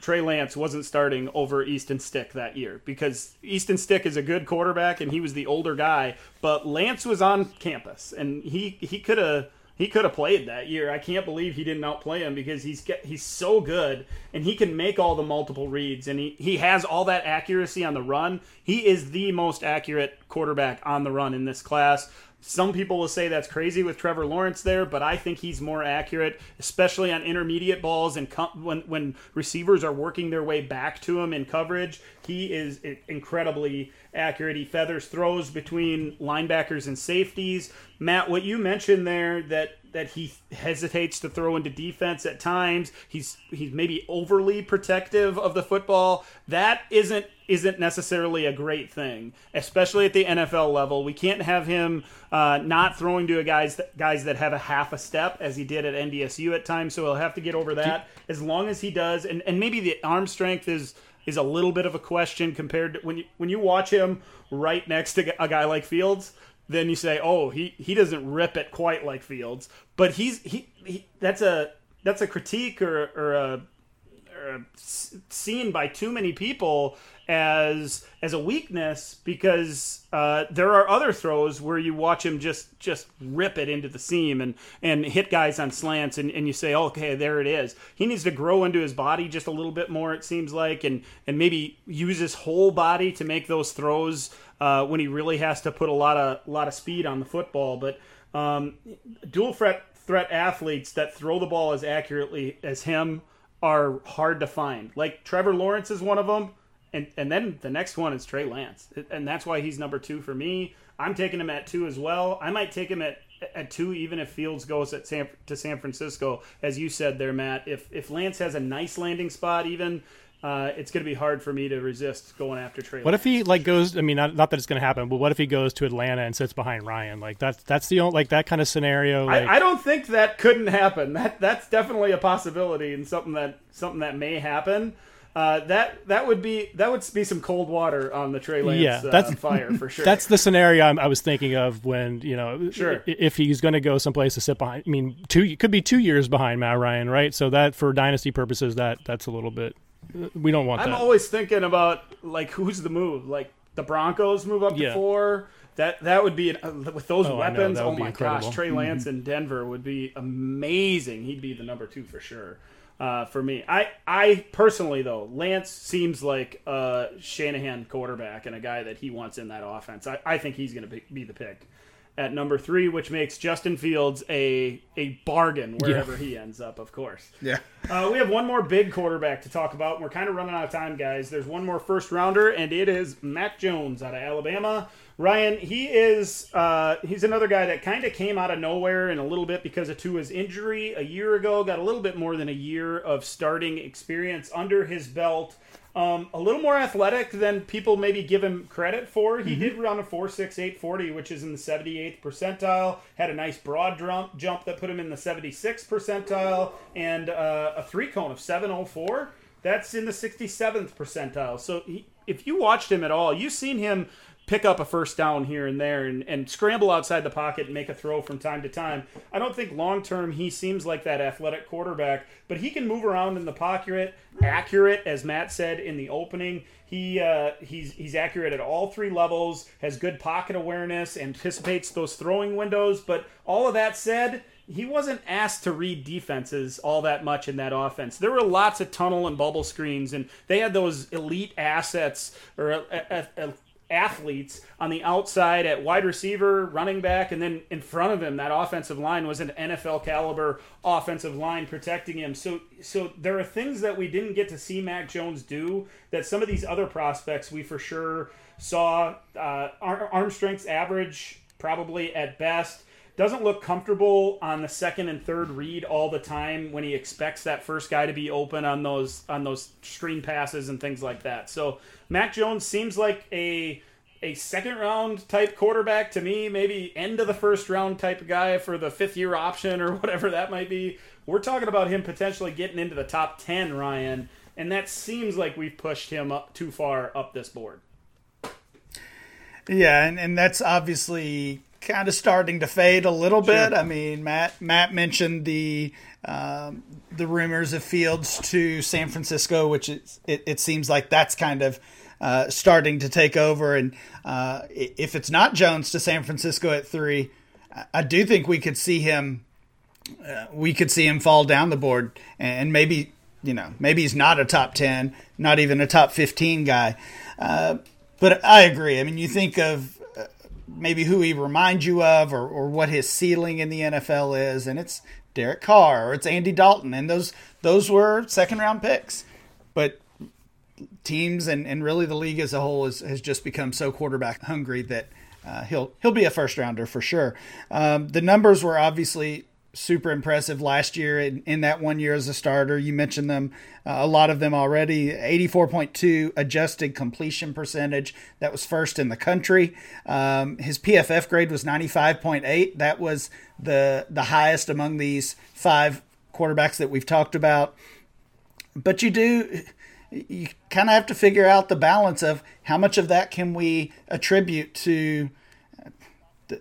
Trey Lance wasn't starting over Easton Stick that year, because Easton Stick is a good quarterback and he was the older guy, but Lance was on campus and he he could have he could have played that year. I can't believe he didn't outplay him, because he's he's so good and he can make all the multiple reads, and he, he has all that accuracy on the run. He is the most accurate quarterback on the run in this class. Some people will say that's crazy with Trevor Lawrence there, but I think he's more accurate, especially on intermediate balls and com- when, when receivers are working their way back to him in coverage. He is incredibly accurate. He feathers throws between linebackers and safeties. Matt, what you mentioned there, that that he hesitates to throw into defense at times, he's he's maybe overly protective of the football, that isn't isn't necessarily a great thing, especially at the N F L level. We can't have him uh, not throwing to a guys that, guys that have a half a step, as he did at N D S U at times, so he'll have to get over that. As long as he does, and, and maybe the arm strength is is a little bit of a question compared to when you, when you watch him right next to a guy like Fields, then you say, oh, he, he doesn't rip it quite like Fields. But he's he, he that's a that's a critique or, or a seen by too many people as as a weakness, because uh, there are other throws where you watch him just just rip it into the seam and and hit guys on slants, and, and you say, okay, there it is. He needs to grow into his body just a little bit more, it seems like, and and maybe use his whole body to make those throws uh, when he really has to put a lot of lot of speed on the football. But um, dual threat threat athletes that throw the ball as accurately as him are hard to find. Like Trevor Lawrence is one of them, and and then the next one is Trey Lance, and that's why he's number two for me. I'm taking him at two as well. I might take him at at two even if Fields goes at San, to San Francisco, as you said there, Matt. If if Lance has a nice landing spot, even uh, it's going to be hard for me to resist going after Trey Lance. What if he like goes? I mean, not, not that it's going to happen, but what if he goes to Atlanta and sits behind Ryan? Like that's that's the only, like that kind of scenario. Like, I, I don't think that couldn't happen. That that's definitely a possibility and something that something that may happen. Uh, that that would be that would be some cold water on the Trey Lance yeah, that's, uh, fire for sure. That's the scenario I'm, I was thinking of when, you know, sure. if he's going to go someplace to sit behind. I mean, two it could be two years behind Matt Ryan, right? So that for dynasty purposes, that that's a little bit. We don't want I'm that. I'm always thinking about, like, who's the move? Like, the Broncos move up to yeah. four. That that would be, an, with those oh, weapons, oh my incredible. gosh, Trey Lance mm-hmm. in Denver would be amazing. He'd be the number two for sure uh, for me. I, I personally, though, Lance seems like a Shanahan quarterback and a guy that he wants in that offense. I, I think he's going to be, be the pick at number three, which makes Justin Fields a a bargain wherever yeah. he ends up, of course. Yeah. Uh, we have one more big quarterback to talk about, and we're kind of running out of time, guys. There's one more first-rounder, and it is Mac Jones out of Alabama. Ryan, he is uh, he's another guy that kind of came out of nowhere in a little bit because of Tua's injury a year ago, got a little bit more than a year of starting experience under his belt. Um, a little more athletic than people maybe give him credit for. He mm-hmm. did run a four six eight forty, which is in the seventy-eighth percentile. Had a nice broad jump, jump that put him in the seventy-sixth percentile, and uh, a three cone of seven oh four. That's in the sixty-seventh percentile. So he, if you watched him at all, you've seen him pick up a first down here and there and, and scramble outside the pocket and make a throw from time to time. I don't think long-term he seems like that athletic quarterback, but he can move around in the pocket, accurate, as Matt said in the opening. He uh, he's he's accurate at all three levels, has good pocket awareness, anticipates those throwing windows, but all of that said, he wasn't asked to read defenses all that much in that offense. There were lots of tunnel and bubble screens, and they had those elite assets or a, a, a athletes on the outside at wide receiver, running back, and then in front of him, that offensive line was an N F L caliber offensive line protecting him. So so there are things that we didn't get to see Mac Jones do that some of these other prospects we for sure Saw uh, arm strength's average, probably at best. Doesn't look comfortable on the second and third read all the time when he expects that first guy to be open on those on those screen passes and things like that. So Mac Jones seems like a a second round type quarterback to me, maybe end of the first round type of guy for the fifth year option or whatever that might be. We're talking about him potentially getting into the top ten, Ryan, and that seems like we've pushed him up too far up this board. Yeah, and, and that's obviously kind of starting to fade a little bit. Sure. I mean, Matt Matt mentioned the um, the rumors of Fields to San Francisco, which is, it, it seems like that's kind of uh, starting to take over. And uh, if it's not Jones to San Francisco at three, I do think we could see him uh, we could see him fall down the board, and maybe you know maybe he's not a top ten, not even a top fifteen guy. Uh, but I agree. I mean, you think of maybe who he reminds you of, or, or what his ceiling in the N F L is, and it's Derek Carr or it's Andy Dalton, and those those were second round picks. But teams and, and really the league as a whole is, has just become so quarterback hungry that uh, he'll he'll be a first rounder for sure. Um, the numbers were obviously super impressive last year in, in that one year as a starter. You mentioned them, uh, a lot of them already. eighty-four point two adjusted completion percentage. That was first in the country. Um, his P F F grade was ninety-five point eight. That was the, the highest among these five quarterbacks that we've talked about. But you do, you kind of have to figure out the balance of how much of that can we attribute to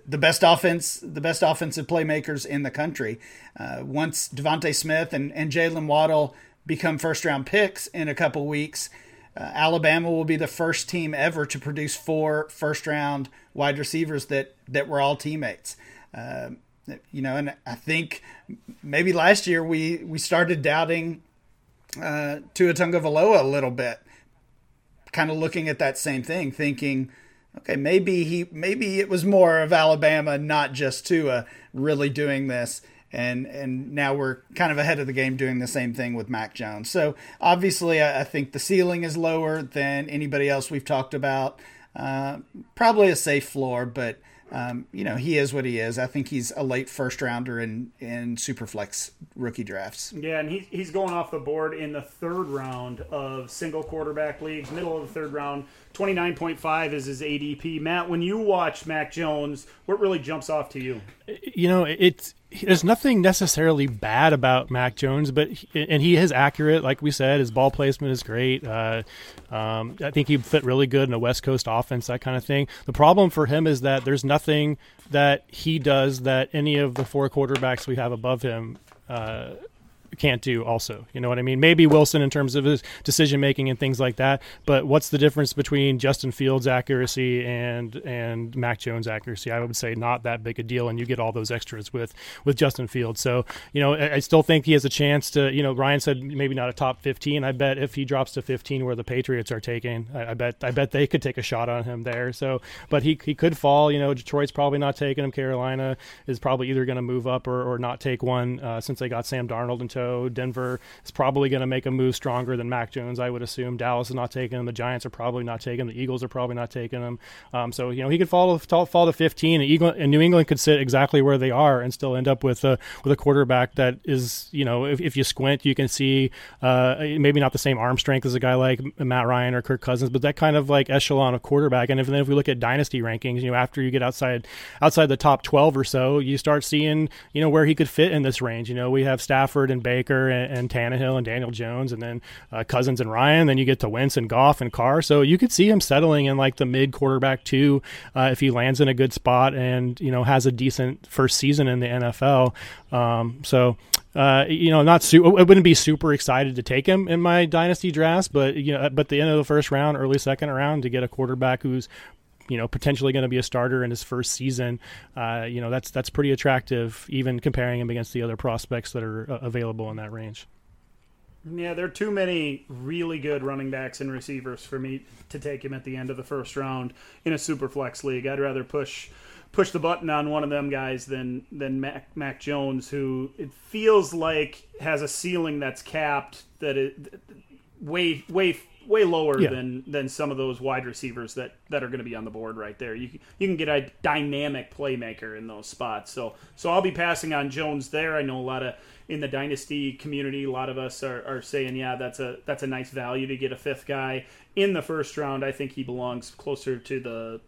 the best offense, the best offensive playmakers in the country. Uh, once Devontae Smith and, and Jaylen Waddle become first-round picks in a couple weeks, uh, Alabama will be the first team ever to produce four first-round wide receivers that, that were all teammates. Uh, you know, and I think maybe last year we, we started doubting uh, Tua Tagovailoa a little bit, kind of looking at that same thing, thinking, okay, maybe he, maybe it was more of Alabama, not just Tua, really doing this, and and now we're kind of ahead of the game doing the same thing with Mac Jones. So obviously, I, I think the ceiling is lower than anybody else we've talked about. Uh, probably a safe floor, but um, you know, he is what he is. I think he's a late first rounder in in Superflex rookie drafts. Yeah, and he he's going off the board in the third round of single quarterback leagues, middle of the third round. twenty-nine point five is his A D P. Matt, when you watch Mac Jones, what really jumps off to you? You know, it's there's nothing necessarily bad about Mac Jones, but and he is accurate. Like we said, his ball placement is great. Uh, um, I think he'd fit really good in a West Coast offense, that kind of thing. The problem for him is that there's nothing that he does that any of the four quarterbacks we have above him uh can't do also. You know what I mean? Maybe Wilson in terms of his decision-making and things like that, but what's the difference between Justin Fields' accuracy and and Mac Jones' accuracy? I would say not that big a deal, and you get all those extras with, with Justin Fields. So, you know, I, I still think he has a chance to, you know, Ryan said maybe not a top fifteen. I bet if he drops to fifteen where the Patriots are taking, I, I bet I bet they could take a shot on him there. So, but he he could fall. You know, Detroit's probably not taking him. Carolina is probably either going to move up or, or not take one uh, since they got Sam Darnold and Denver is probably going to make a move stronger than Mac Jones, I would assume. Dallas is not taking him. The Giants are probably not taking him. The Eagles are probably not taking him. Um, so, you know, he could fall, fall to fifteen, and, Eagle, and New England could sit exactly where they are and still end up with a, with a quarterback that is, you know, if, if you squint, you can see uh, maybe not the same arm strength as a guy like Matt Ryan or Kirk Cousins, but that kind of like echelon of quarterback. And if, and then if we look at dynasty rankings, you know, after you get outside outside the top twelve or so, you start seeing, you know, where he could fit in this range. You know, we have Stafford and Baker and, and Tannehill and Daniel Jones, and then uh, Cousins and Ryan. Then you get to Wentz and Goff and Carr. So you could see him settling in like the mid quarterback two uh, if he lands in a good spot and, you know, has a decent first season in the N F L. Um, so, uh, you know, not su- I wouldn't be super excited to take him in my dynasty drafts, but, you know, but the end of the first round, early second round to get a quarterback who's, you know, potentially going to be a starter in his first season. Uh, you know, that's that's pretty attractive, even comparing him against the other prospects that are uh, available in that range. Yeah, there are too many really good running backs and receivers for me to take him at the end of the first round in a super flex league. I'd rather push push the button on one of them guys than than Mac, Mac Jones, who it feels like has a ceiling that's capped, that it, way way way lower yeah. than than some of those wide receivers that, that are going to be on the board right there. You you can get a dynamic playmaker in those spots. So so I'll be passing on Jones there. I know a lot of in the dynasty community, a lot of us are, are saying, yeah, that's a that's a nice value to get a fifth guy in the first round. I think he belongs closer to the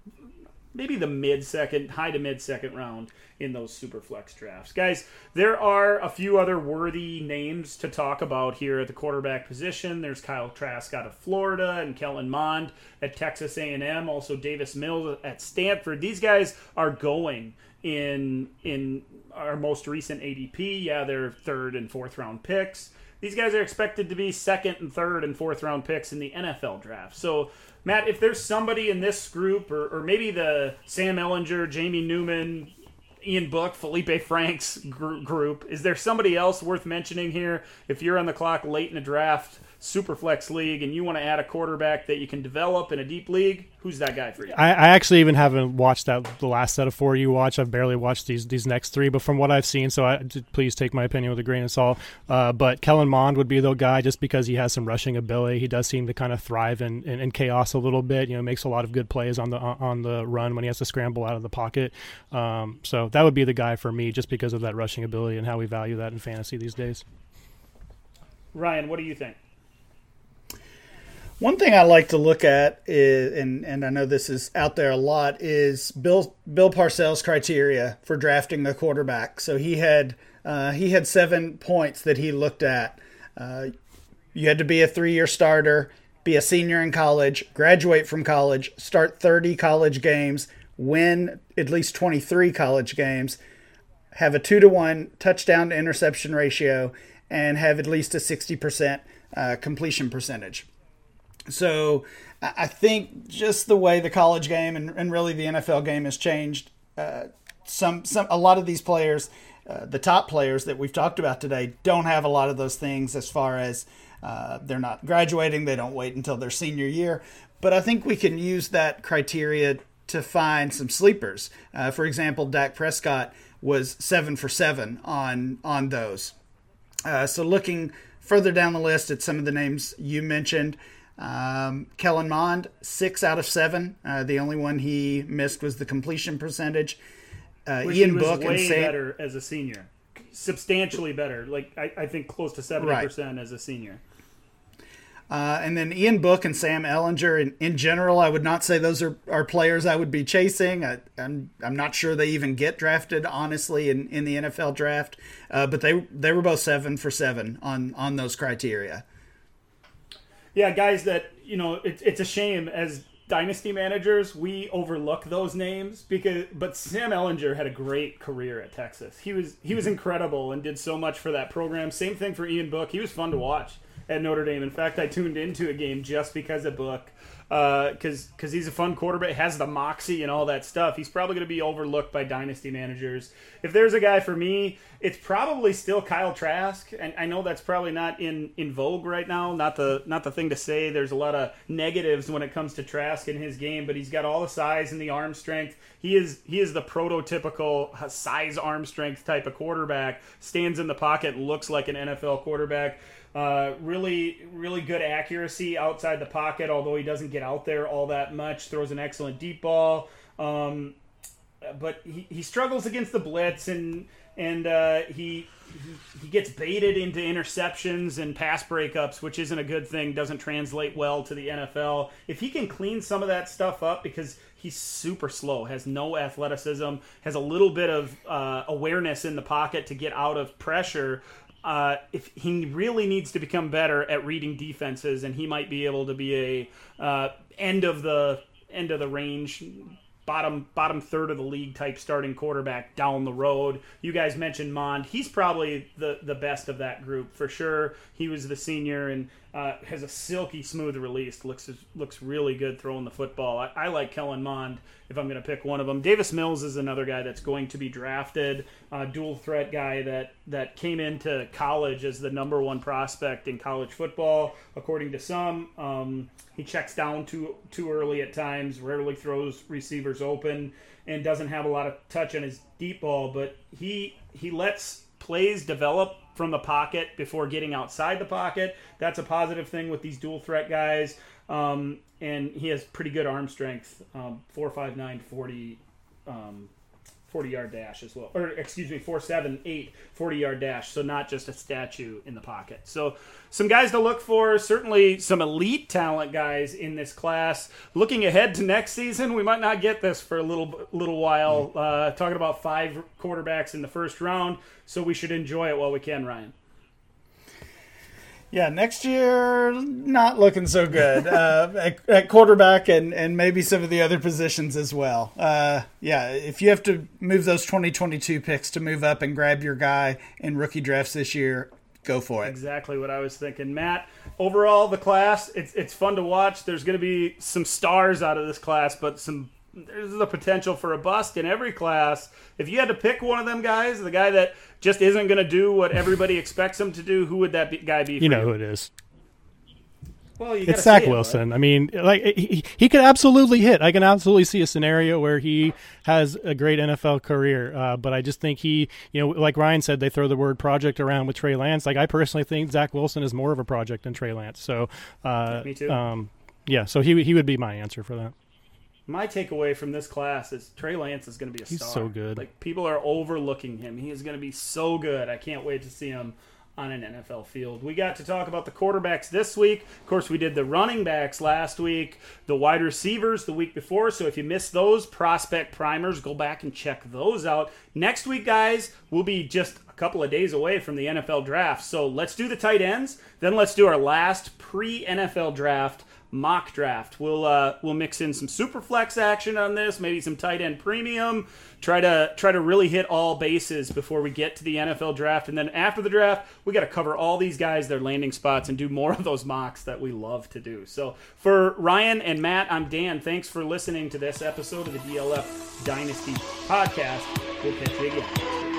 maybe the mid-second, high to mid-second round in those super flex drafts. Guys, there are a few other worthy names to talk about here at the quarterback position. There's Kyle Trask out of Florida and Kellen Mond at Texas A and M, also Davis Mills at Stanford. These guys are going in in our most recent A D P. Yeah, they're third and fourth round picks. These guys are expected to be second and third and fourth round picks in the N F L draft. So, Matt, if there's somebody in this group, or, or maybe the Sam Ehlinger, Jamie Newman, Ian Book, Felipe Franks group, is there somebody else worth mentioning here? If you're on the clock late in a draft, Superflex League, and you want to add a quarterback that you can develop in a deep league, who's that guy for you? I, I actually even haven't watched that the last set of four you watch. I've barely watched these these next three, but from what I've seen, so I, please take my opinion with a grain of salt. Uh, but Kellen Mond would be the guy just because he has some rushing ability. He does seem to kind of thrive in, in, in chaos a little bit. You know, makes a lot of good plays on the on the run when he has to scramble out of the pocket. Um, so that would be the guy for me just because of that rushing ability and how we value that in fantasy these days. Ryan, what do you think? One thing I like to look at is, and, and I know this is out there a lot, is Bill Bill Parcells' criteria for drafting a quarterback. So he had uh, he had seven points that he looked at. Uh, you had to be a three-year starter, be a senior in college, graduate from college, start thirty college games, win at least twenty-three college games, have a two to one touchdown to interception ratio, and have at least a sixty percent uh, completion percentage. So I think just the way the college game and, and really the N F L game has changed, uh, some some a lot of these players, uh, the top players that we've talked about today, don't have a lot of those things as far as uh, they're not graduating, they don't wait until their senior year. But I think we can use that criteria to find some sleepers. Uh, for example, Dak Prescott was seven for seven on, on those. Uh, so looking further down the list at some of the names you mentioned, Um, Kellen Mond, six out of seven. Uh, the only one he missed was the completion percentage. Uh, Which Ian he was Book way and Sam, better as a senior, substantially better. Like I, I think close to seventy right. percent as a senior. Uh, and then Ian Book and Sam Ehlinger. In, in general, I would not say those are, are players I would be chasing. I, I'm I'm not sure they even get drafted, honestly, in, in the N F L draft. Uh, but they they were both seven for seven on on those criteria. Yeah, guys, that, you know, it's it's a shame as dynasty managers we overlook those names because. But Sam Ehlinger had a great career at Texas. He was he was incredible and did so much for that program. Same thing for Ian Book. He was fun to watch at Notre Dame. In fact, I tuned into a game just because of Book, because uh, because he's a fun quarterback, has the moxie and all that stuff. He's probably going to be overlooked by dynasty managers. If there's a guy for me, it's probably still Kyle Trask, and I know that's probably not in, in vogue right now, not the not the thing to say. There's a lot of negatives when it comes to Trask in his game, but he's got all the size and the arm strength. He is he is the prototypical size, arm strength type of quarterback, stands in the pocket, looks like an N F L quarterback. Uh, really, really good accuracy outside the pocket, although he doesn't get out there all that much, throws an excellent deep ball. Um, but he, he struggles against the blitz and... And uh, he, he he gets baited into interceptions and pass breakups, which isn't a good thing, doesn't translate well to the N F L. If he can clean some of that stuff up, because he's super slow, has no athleticism, has a little bit of uh, awareness in the pocket to get out of pressure, uh, if he really needs to become better at reading defenses, and he might be able to be a uh, end of the end of the range Bottom bottom third of the league type starting quarterback down the road. You guys mentioned Mond. He's probably the, the best of that group for sure. He was the senior and uh, has a silky smooth release. Looks looks really good throwing the football. I, I like Kellen Mond if I'm going to pick one of them. Davis Mills is another guy that's going to be drafted. Uh, dual threat guy that, that came into college as the number one prospect in college football, according to some. Um, he checks down too too early at times, rarely throws receivers open, and doesn't have a lot of touch on his deep ball, but he he lets plays develop from the pocket before getting outside the pocket. That's a positive thing with these dual threat guys. Um, and he has pretty good arm strength, um, four five nine, forty um, forty-yard dash as well. Or, excuse me, four seven eight, forty-yard dash. So not just a statue in the pocket. So some guys to look for. Certainly some elite talent guys in this class. Looking ahead to next season, we might not get this for a little little while. Uh, talking about five quarterbacks in the first round. So we should enjoy it while we can, Ryan. Yeah, next year, not looking so good uh, at, at quarterback and, and maybe some of the other positions as well. Uh, yeah, if you have to move those twenty twenty-two picks to move up and grab your guy in rookie drafts this year, go for it. Exactly what I was thinking. Matt, overall, the class, it's it's fun to watch. There's going to be some stars out of this class, but some there's the potential for a bust in every class. If you had to pick one of them guys, the guy that just isn't going to do what everybody expects him to do, who would that be, guy be? For you know you? Who it is. Well, you it's Zach Wilson. It, right? I mean, like he, he could absolutely hit. I can absolutely see a scenario where he has a great N F L career. Uh, but I just think he, you know, like Ryan said, they throw the word project around with Trey Lance. Like I personally think Zach Wilson is more of a project than Trey Lance. So, uh, me too. Um, yeah. So he he would be my answer for that. My takeaway from this class is Trey Lance is going to be a star. He's so good. Like, people are overlooking him. He is going to be so good. I can't wait to see him on an N F L field. We got to talk about the quarterbacks this week. Of course, we did the running backs last week, the wide receivers the week before. So if you missed those prospect primers, go back and check those out. Next week, guys, we'll be just a couple of days away from the N F L draft. So let's do the tight ends. Then let's do our last pre-N F L draft mock draft. We'll uh, we'll mix in some super flex action on this, maybe some tight end premium. Try to try to really hit all bases before we get to the N F L draft. And then after the draft, we got to cover all these guys, their landing spots, and do more of those mocks that we love to do. So for Ryan and Matt, I'm Dan. Thanks for listening to this episode of the D L F Dynasty Podcast. We'll catch you again.